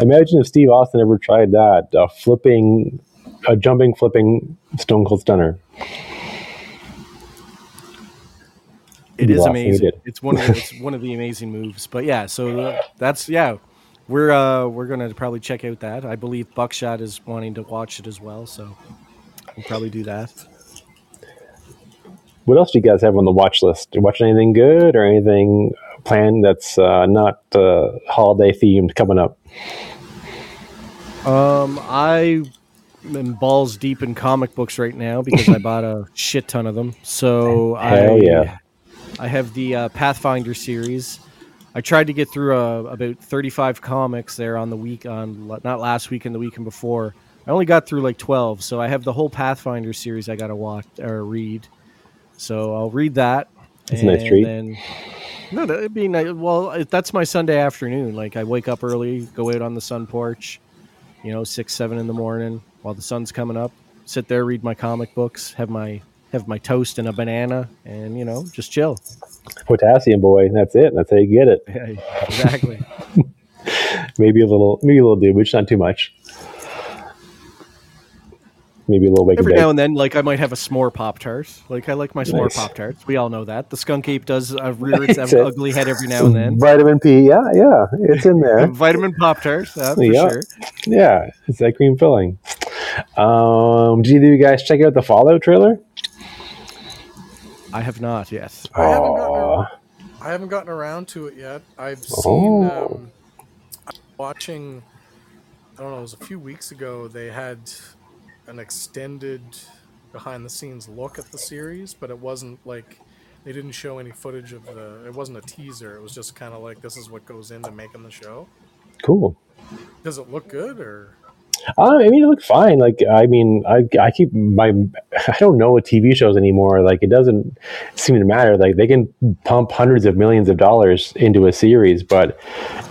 Imagine if Steve Austin ever tried that, a flipping, a jumping, flipping Stone Cold Stunner. It is amazing. It. It's one of the, it's one of the amazing moves. But yeah, so that's yeah, we're uh, we're gonna probably check out that. I believe Buckshot is wanting to watch it as well, so we'll probably do that. What else do you guys have on the watch list? You watching anything good or anything planned that's uh, not uh, holiday themed coming up? Um, I. And balls deep in comic books right now because I bought a shit ton of them. So hell I, yeah. I have the uh, Pathfinder series. I tried to get through uh, about thirty-five comics there on the week, on not last week and the weekend before. I only got through like twelve, so I have the whole Pathfinder series I got to watch or read. So I'll read that. That's and a nice treat. Then, no, it'd be nice. Well, that's my Sunday afternoon. Like I wake up early, go out on the sun porch, you know, six, seven in the morning while the sun's coming up. Sit there, read my comic books, have my. Have my toast and a banana, and you know, just chill. Potassium boy, that's it. That's how you get it. Yeah, exactly. maybe a little, maybe a little doobage, not too much. maybe a little wake. Every now and then, like I might have a s'more Pop-Tart. Like I like my s'more nice. Pop-Tarts. We all know that. The skunk ape does uh, rear its it. ugly head every now and then. Vitamin P, yeah, yeah, it's in there. Vitamin Pop-Tarts, uh, for yeah. sure. Yeah, it's that cream filling. Um, did either of you guys check out the Fallout trailer? I have not yet. I haven't gotten around, I haven't gotten around to it yet. I've seen oh. um, watching. I don't know. It was a few weeks ago. They had an extended behind-the-scenes look at the series, but it wasn't like they didn't show any footage of the. It wasn't a teaser. It was just kind of like this is what goes into making the show. Cool. Does it look good or? Uh, I mean, it looked fine. Like, I mean, I I keep my I don't know what T V shows anymore. Like, it doesn't seem to matter. Like, they can pump hundreds of millions of dollars into a series, but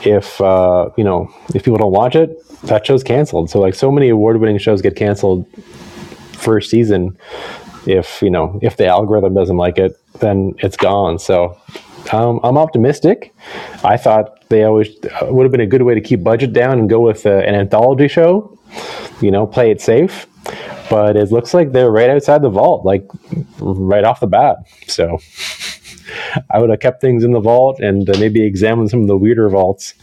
if uh, you know, if people don't watch it, that show's canceled. So, like, so many award-winning shows get canceled first season. If you know, if the algorithm doesn't like it, then it's gone. So. Um, I'm optimistic. I thought they always uh, would have been a good way to keep budget down and go with uh, an anthology show, you know, play it safe. But it looks like they're right outside the vault, like right off the bat. So I would have kept things in the vault and uh, maybe examined some of the weirder vaults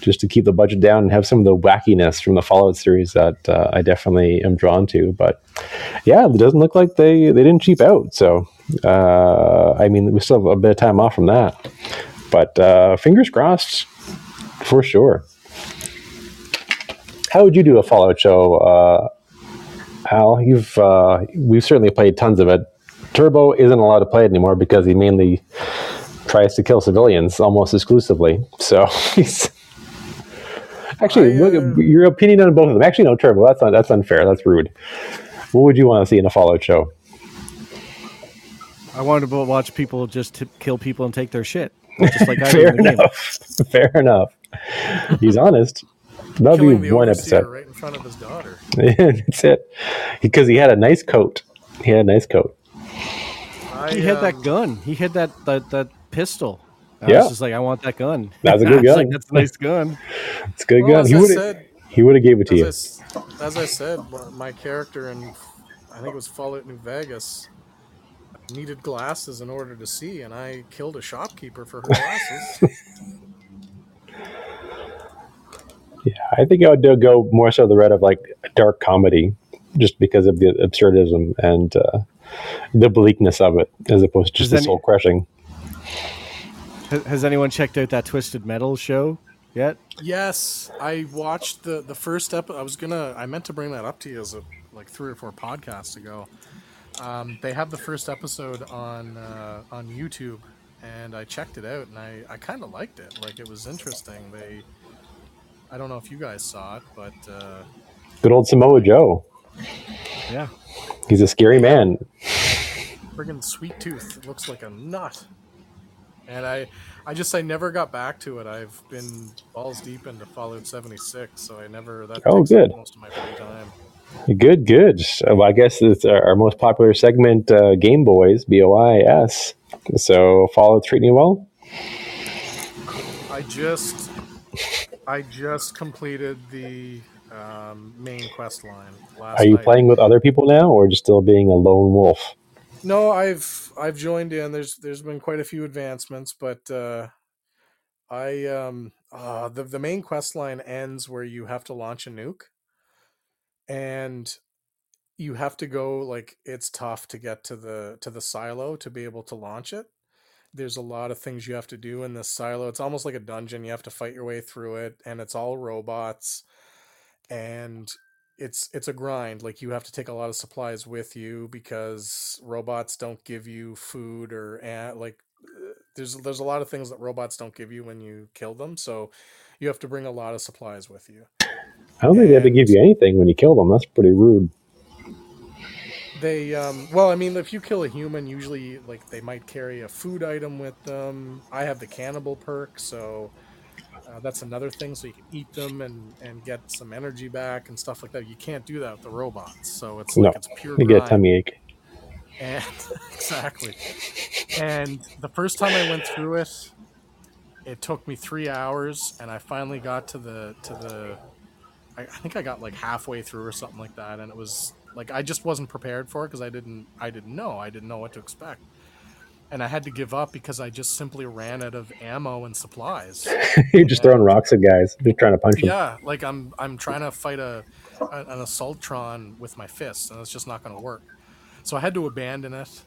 just to keep the budget down and have some of the wackiness from the Fallout series that uh, I definitely am drawn to. But yeah, it doesn't look like they, they didn't cheap out. So uh, I mean, we still have a bit of time off from that. But uh, fingers crossed for sure. How would you do a Fallout show, uh, Al? You've uh, we've certainly played tons of it. Turbo isn't allowed to play it anymore because he mainly tries to kill civilians almost exclusively. So he's actually I, uh, your opinion on both of them. Actually, no, Turbo. That's not, that's unfair. That's rude. What would you want to see in a Fallout show? I wanted to watch people just t- kill people and take their shit, just like I fair did in the enough. Game. Fair enough. He's honest. That'll Killing be one episode right in front of his daughter. That's it. Because he had a nice coat. He had a nice coat. I, he had um, that gun. He had that that, that pistol. I yeah. was just like, I want that gun. That's a good gun. Like, that's a nice gun. It's a good well, gun. He would he would have gave it to you. I, as I said, my character in I think it was Fallout New Vegas needed glasses in order to see, and I killed a shopkeeper for her glasses. Yeah, I think I would go more so the route of like dark comedy, just because of the absurdism and uh, the bleakness of it, as opposed to just the soul crushing. Has anyone checked out that Twisted Metal show yet? Yes, I watched the the first episode. I was gonna, I meant to bring that up to you as a, like three or four podcasts ago. Um, they have the first episode on uh, on YouTube, and I checked it out, and I, I kind of liked it. Like, it was interesting. They I don't know if you guys saw it, but uh, good old Samoa Joe. Yeah, he's a scary man. Friggin' sweet tooth looks like a nut, and I, I just I never got back to it. I've been balls deep into Fallout seventy-six, so I never. That oh, takes good. Up most of my free time. Good, good. Well, I guess it's our, our most popular segment, uh, Game Boys, B O I S. So Fallout's treating you well. I just. I just completed the um, main quest line last Are you night. Playing with other people now, or just still being a lone wolf? No, I've I've joined in. There's there's been quite a few advancements, but uh, I um, uh, the the main quest line ends where you have to launch a nuke, and you have to go like it's tough to get to the to the silo to be able to launch it. There's a lot of things you have to do in this silo. It's almost like a dungeon. You have to fight your way through it, and it's all robots, and it's it's a grind. Like, you have to take a lot of supplies with you because robots don't give you food or like there's there's a lot of things that robots don't give you when you kill them. So you have to bring a lot of supplies with you. I don't think and they have to give you anything when you kill them. That's pretty rude. They, um, well, I mean, if you kill a human, usually, like, they might carry a food item with them. I have the cannibal perk, so uh, that's another thing. So you can eat them and, and get some energy back and stuff like that. You can't do that with the robots. So it's no, like it's pure you get a tummy ache. And, exactly. And the first time I went through it, it took me three hours, and I finally got to the to the... I think I got like halfway through or something like that, and it was Like, I just wasn't prepared for it because I didn't I didn't know. I didn't know what to expect. And I had to give up because I just simply ran out of ammo and supplies. You're just and, throwing rocks at guys, just trying to punch them. Yeah, like I'm I'm trying to fight a an assaultron with my fists, and it's just not going to work. So I had to abandon it.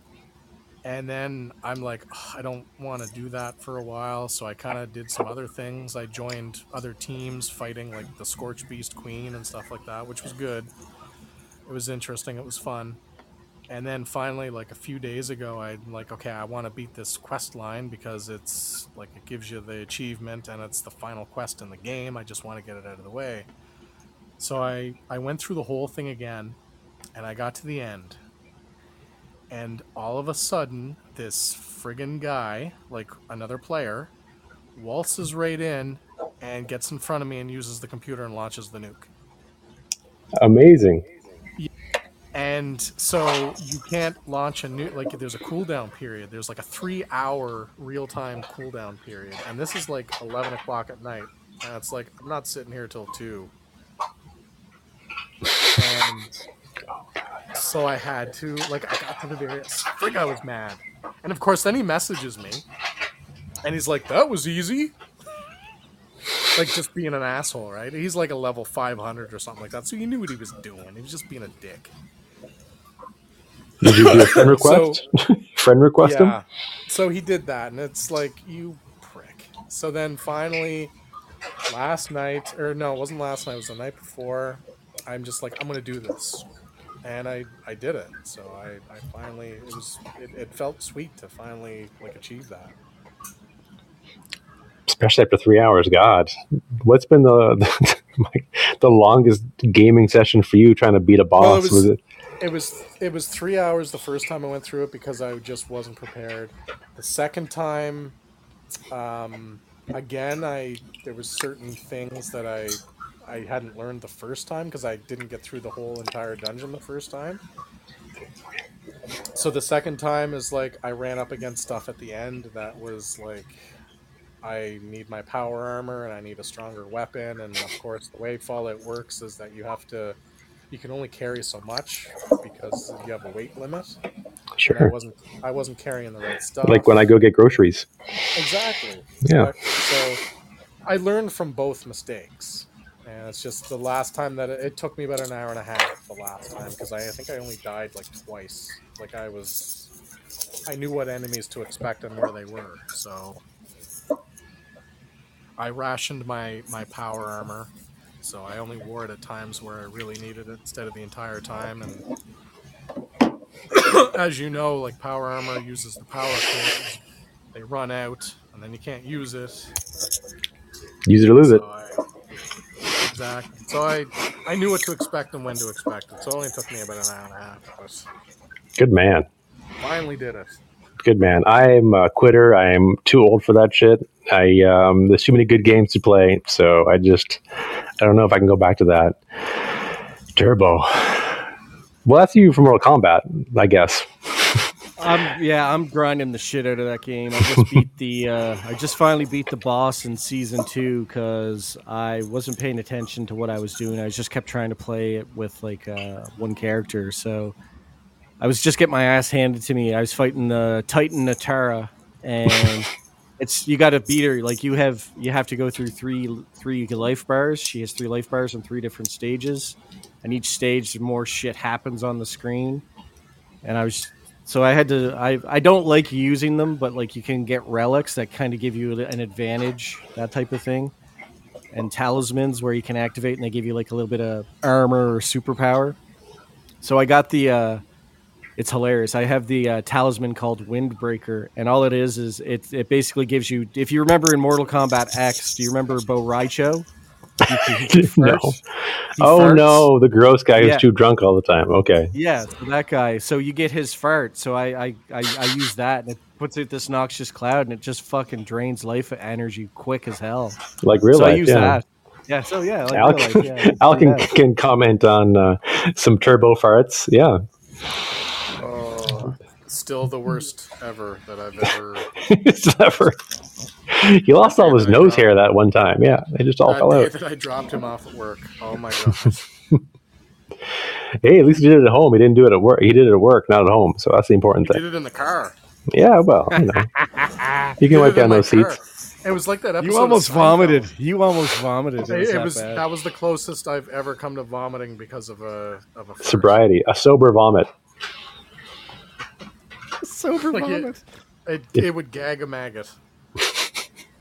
And then I'm like, oh, I don't want to do that for a while. So I kind of did some other things. I joined other teams fighting like the Scorch Beast Queen and stuff like that, which was good. It was interesting. It was fun. And then finally, like a few days ago, I'm like, okay, I want to beat this quest line because it's like it gives you the achievement and it's the final quest in the game. I just want to get it out of the way. So I, I went through the whole thing again and I got to the end. And all of a sudden, this friggin' guy, like another player, waltzes right in and gets in front of me and uses the computer and launches the nuke. Amazing. And so you can't launch a nuke. Like, there's a cooldown period. There's like a three-hour real-time cooldown period. And this is like eleven o'clock at night. And it's like, I'm not sitting here till two. And... so I had to, like, I got to the very, frig, I was mad. And of course, then he messages me, and he's like, that was easy. Like, just being an asshole, right? He's like a level five hundred or something like that, so he knew what he was doing. He was just being a dick. Did you do a friend request? So, friend request yeah. him? So he did that, and it's like, you prick. So then finally, last night, or no, it wasn't last night, it was the night before, I'm just like, I'm going to do this. And I, I did it, so I, I finally, it was, it, it felt sweet to finally, like, achieve that. Especially after three hours, God. What's been the the, the longest gaming session for you trying to beat a boss? Well, it was, was it? It was, it was three hours the first time I went through it because I just wasn't prepared. The second time, um, again, I there was certain things that I... I hadn't learned the first time because I didn't get through the whole entire dungeon the first time. So the second time is like I ran up against stuff at the end that was like I need my power armor and I need a stronger weapon, and of course the way Fallout works is that you have to you can only carry so much because you have a weight limit. Sure. And I wasn't I wasn't carrying the right stuff. Like when I go get groceries. Exactly. Yeah. So I learned from both mistakes. And it's just the last time that it, it took me about an hour and a half the last time because I, I think I only died like twice. Like I was, I knew what enemies to expect and where they were. So I rationed my, my power armor. So I only wore it at times where I really needed it instead of the entire time. And as you know, like power armor uses the power cords. They run out and then you can't use it. Use it or lose so it. I, Exactly. So I, I knew what to expect and when to expect it. So it only took me about an hour and a half. But good man. Finally did it. Good man. I'm a quitter. I'm too old for that shit. I um, there's too many good games to play. So I just, I don't know if I can go back to that. Turbo. Well, that's you from Mortal Kombat, I guess. I'm, yeah, I'm grinding the shit out of that game. I just beat the, uh, I just finally beat the boss in season two because I wasn't paying attention to what I was doing. I just kept trying to play it with like uh, one character, so I was just getting my ass handed to me. I was fighting the Titan Natara, and it's you got to beat her. Like you have, you have to go through three three life bars. She has three life bars in three different stages, and each stage more shit happens on the screen, and I was. So I had to, I I don't like using them, but like you can get relics that kind of give you an advantage, that type of thing. And talismans where you can activate and they give you like a little bit of armor or superpower. So I got the, uh, it's hilarious. I have the uh, talisman called Windbreaker. And all it is, is it, it basically gives you, if you remember in Mortal Kombat X, do you remember Bo Raicho? No. Oh farts. No, the gross guy who's yeah. too drunk all the time. Okay. Yeah, so that guy. So you get his fart. So I I, I I use that and it puts out this noxious cloud and it just fucking drains life energy quick as hell. Like real so life. I use yeah. that. Yeah, so yeah, like Al, can, life, yeah, Al can, can comment on uh, some turbo farts. Yeah. Oh, still the worst ever that I've ever it's ever. He lost all his nose hair that one time. Yeah, they just all fell out. That day that I dropped him off at work. Oh, my gosh. Hey, at least he did it at home. He didn't do it at work. He did it at work, not at home. So that's the important thing. He did it in the car. Yeah, well, you know. You can wipe down those car. seats. It was like that episode. You almost vomited. You almost vomited. It, it was bad. That was the closest I've ever come to vomiting because of a of a sobriety, a sober vomit. A sober like vomit. It, it, it would gag a maggot.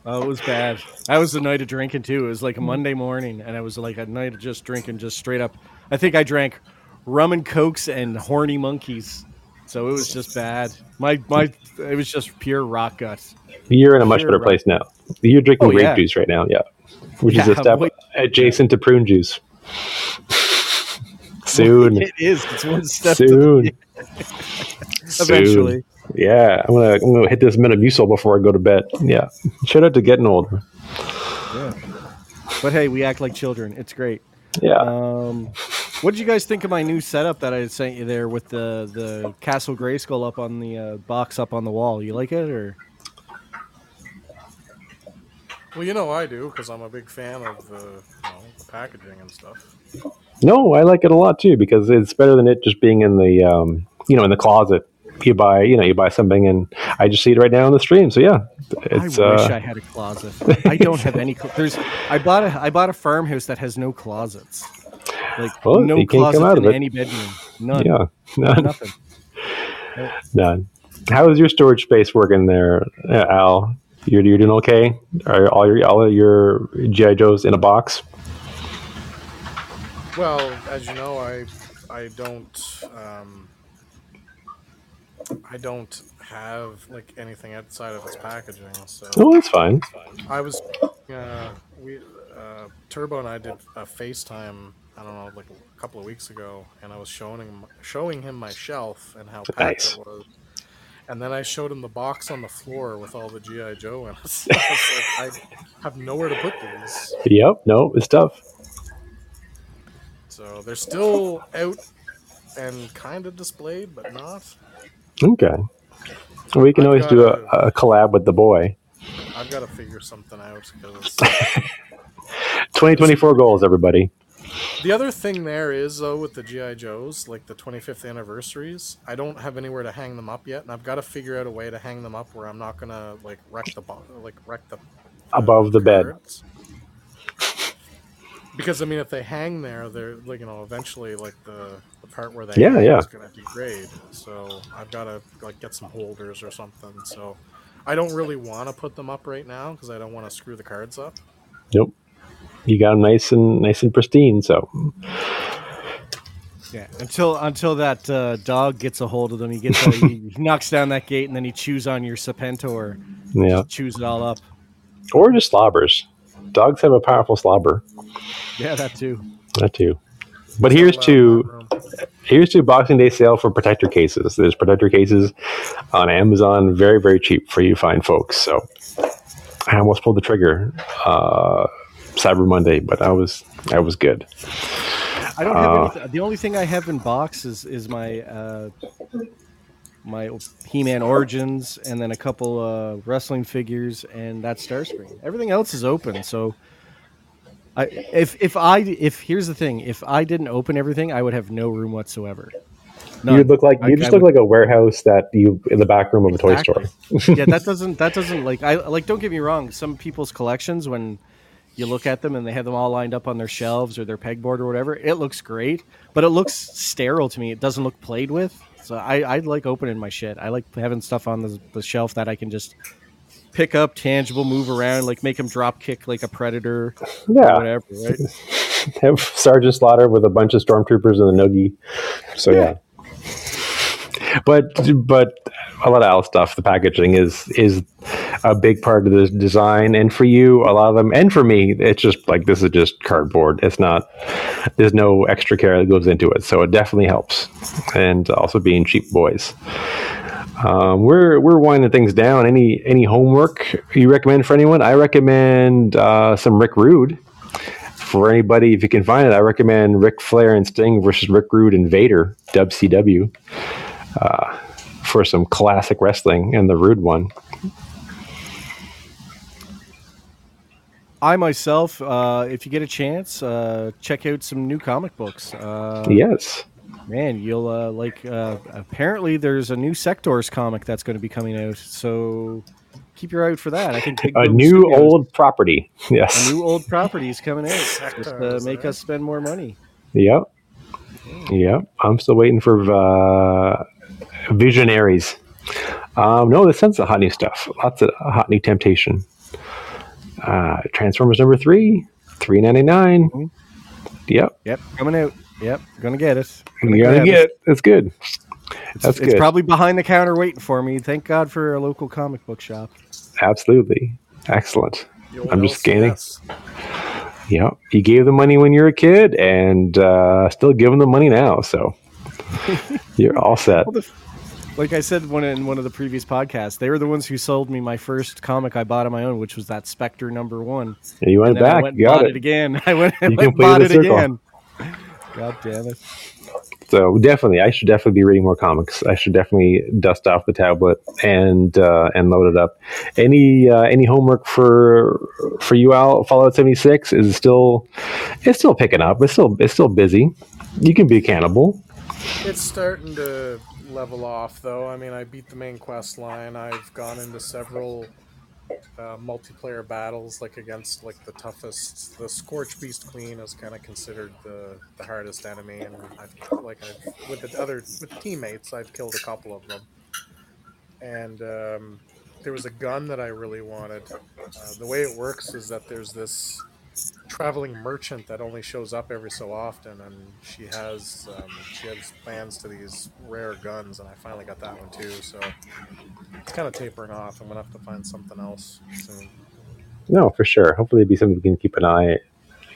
Oh, it was bad. That was the night of drinking too. It was like a Monday morning, and it was like a night of just drinking, just straight up. I think I drank rum and cokes and horny monkeys. So it was just bad. My my, it was just pure rock guts. You're in a much pure better rock. place now. You're drinking oh, grape yeah. juice right now, yeah, which yeah, is a step wait. adjacent to prune juice. Soon it is. It's one step. Soon, to the... eventually. Soon. Yeah, I'm gonna I'm gonna hit this Metamucil before I go to bed. Yeah, shout out to getting older. Yeah, but hey, we act like children. It's great. Yeah. Um, what did you guys think of my new setup that I had sent you there with the, the Castle Grayskull up on the uh, box up on the wall? You like it or? Well, you know I do because I'm a big fan of the, you know, the packaging and stuff. No, I like it a lot too because it's better than it just being in the um, you know in the closet. You buy you know you buy something and I just see it right now on the stream. So yeah, it's, I wish uh... I had a closet. I don't have any. Cl- There's I bought a I bought a farmhouse that has no closets. Like well, no closet in any bedroom. None. Yeah. None. Nothing. None. How is your storage space working there, Al? You're you're doing okay? Are all your all of your G I Joes in a box? Well, as you know, I I don't um, I don't have like anything outside of its packaging. So oh, that's fine. I was uh, we uh, Turbo and I did a FaceTime. I don't know, like a couple of weeks ago, and I was showing him, showing him my shelf and how packed nice. it was. And then I showed him the box on the floor with all the G I. Joe in it. I, like, I have nowhere to put these. Yep, no, it's tough. So they're still out and kind of displayed, but not. Okay. Well, we can I've always do a, a, a collab with the boy. I've got to figure something out. Cause twenty twenty-four goals, everybody. The other thing there is, though, with the G I. Joes, like the twenty-fifth anniversaries, I don't have anywhere to hang them up yet, and I've got to figure out a way to hang them up where I'm not gonna like wreck the bo- like wreck the above uh, the cards. bed. Because I mean, if they hang there, they're like you know eventually like the, the part where they yeah hang yeah is gonna degrade. So I've got to like get some holders or something. So I don't really want to put them up right now because I don't want to screw the cards up. Nope. You got them nice and nice and pristine. So, yeah. Until until that uh, dog gets a hold of them, he gets all, he, he knocks down that gate and then he chews on your serpentor. Or yeah. Chews it all up. Or just slobbers. Dogs have a powerful slobber. Yeah, that too. That too. But it's here's to here's to Boxing Day sale for protector cases. There's protector cases on Amazon, very very cheap for you fine folks. So, I almost pulled the trigger. Uh, Cyber Monday, but I was I was good. I don't have uh, anything. The only thing I have in box is is my uh, my He-Man Origins, and then a couple uh, wrestling figures, and that Starscream. Everything else is open. So, I if if I if here's the thing, if I didn't open everything, I would have no room whatsoever. None. You would look like you just I look would, like a warehouse that you in the back room of a exactly. toy store. Yeah, that doesn't that doesn't like I like. Don't get me wrong. Some people's collections when you look at them and they have them all lined up on their shelves or their pegboard or whatever. It looks great, but it looks sterile to me. It doesn't look played with. So I, I like opening my shit. I like having stuff on the, the shelf that I can just pick up, tangible, move around, like make them drop kick like a predator yeah. or whatever, right? Have Sergeant Slaughter with a bunch of stormtroopers and a noogie. So yeah. yeah. But but a lot of Al stuff, the packaging is is a big part of the design, and for you, a lot of them, and for me, it's just like this is just cardboard. It's not, there's no extra care that goes into it, so it definitely helps. And also being cheap boys, um, we're we're winding things down. Any any homework you recommend for anyone? I recommend uh, some Rick Rude for anybody if you can find it. I recommend Ric Flair and Sting versus Rick Rude and Vader, W C W, uh, for some classic wrestling and the Rude one. I myself, uh, if you get a chance, uh, check out some new comic books. Uh, yes. Man, you'll uh, like. Uh, apparently, there's a new Sectors comic that's going to be coming out, so keep your eye out for that. I think a new Studios, old property. Yes, a new old property is coming out. Sectors, just to make right? us spend more money. Yep, yep. I'm still waiting for uh, Visionaries. Um, no, this sounds like hot new stuff. Lots of hot new Temptation. Uh, Transformers number three, three ninety nine. Mm-hmm. Yep. Yep. Coming out. Yep, gonna get it. Gonna, gonna get, get it. It's good. That's it's, good. It's probably behind the counter waiting for me. Thank God for a local comic book shop. Absolutely, excellent. Yo, I'm just scanning. Yeah, you gave them money when you were a kid, and uh, still giving them money now. So you're all set. Well, the, like I said when in one of the previous podcasts, they were the ones who sold me my first comic I bought on my own, which was that Spectre number one. And you went and back. I went and got bought it. it again. I went and bought it circle. again. God damn it. So definitely, I should definitely be reading more comics. I should definitely dust off the tablet and uh, and load it up. Any uh, any homework for for you, Al? Fallout seventy-six is still it's still picking up. It's still it's still busy. You can be accountable. It's starting to level off, though. I mean, I beat the main quest line. I've gone into several Uh, multiplayer battles, like against like the toughest. The Scorch Beast Queen is kind of considered the, the hardest enemy, and I've, like I've, with the other with teammates, I've killed a couple of them. And um, there was a gun that I really wanted. Uh, the way it works is that there's this traveling merchant that only shows up every so often, and she has um, she has plans to these rare guns, and I finally got that one too. So it's kind of tapering off. I'm gonna have to find something else soon. No, for sure. Hopefully, it'll be something we can keep an eye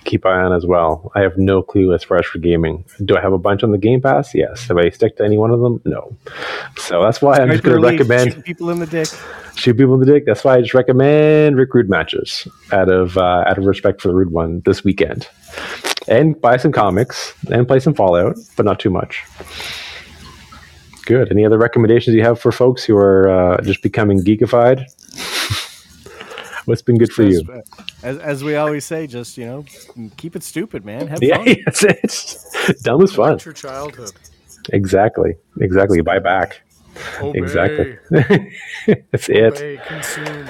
keep eye on as well. I have no clue as far as for gaming. Do I have a bunch on the Game Pass? Yes. Have I stick to any one of them? No. So that's why I'm just gonna recommend shoot people in the dick. Shoot people in the dick. That's why I just recommend Rick Rude matches out of uh, out of respect for the Rude one this weekend, and buy some comics and play some Fallout, but not too much. Good. Any other recommendations you have for folks who are uh, just becoming geekified? What's been good for you? As, as we always say, just, you know, keep it stupid, man. Have yeah, fun. Yes, it's, dumb is fun. It's your childhood. Exactly. Exactly. Buy back. Obey. Exactly. That's Obey, it. Consume.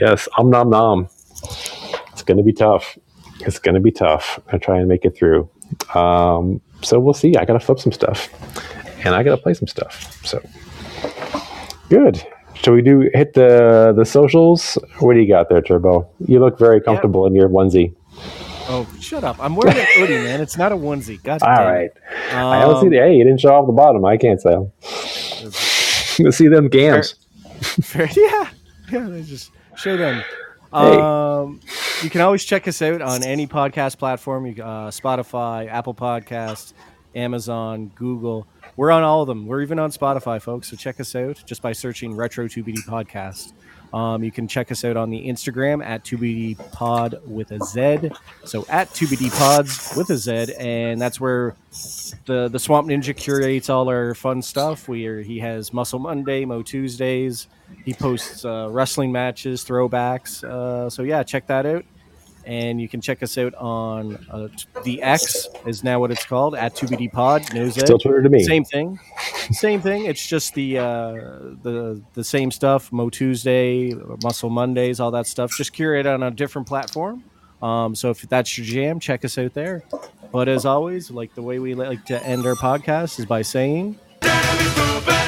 Yes. Om nom nom. It's going to be tough. It's going to be tough. I'm going to try and make it through. Um, so we'll see. I got to flip some stuff. And I got to play some stuff. So good. Shall we do hit the the socials? What do you got there, Turbo? You look very comfortable yeah. in your onesie. Oh, shut up! I'm wearing a hoodie, man. It's not a onesie. God damn. All right. Um, I don't see the. Hey, you didn't show off the bottom. I can't tell. See them gams. Fair, fair, yeah, yeah. They just show them. Hey. Um, you can always check us out on any podcast platform: you, uh, Spotify, Apple Podcasts, Amazon, Google. We're on all of them. We're even on Spotify, folks. So check us out just by searching Retro two B D Podcast. Um, you can check us out on the Instagram at two B D pod with a Z. So at two B D pods with a Z. And that's where the, the Swamp Ninja curates all our fun stuff. We are, he has Muscle Monday, Mo Tuesdays. He posts uh, wrestling matches, throwbacks. Uh, so yeah, check that out. And you can check us out on uh, the X is now what it's called at two B D pod. Still Twitter to me. Same thing, same thing. It's just the uh, the the same stuff. Mo Tuesday, Muscle Mondays, all that stuff. Just curated on a different platform. Um, so if that's your jam, check us out there. But as always, like the way we like to end our podcast is by saying. Damn,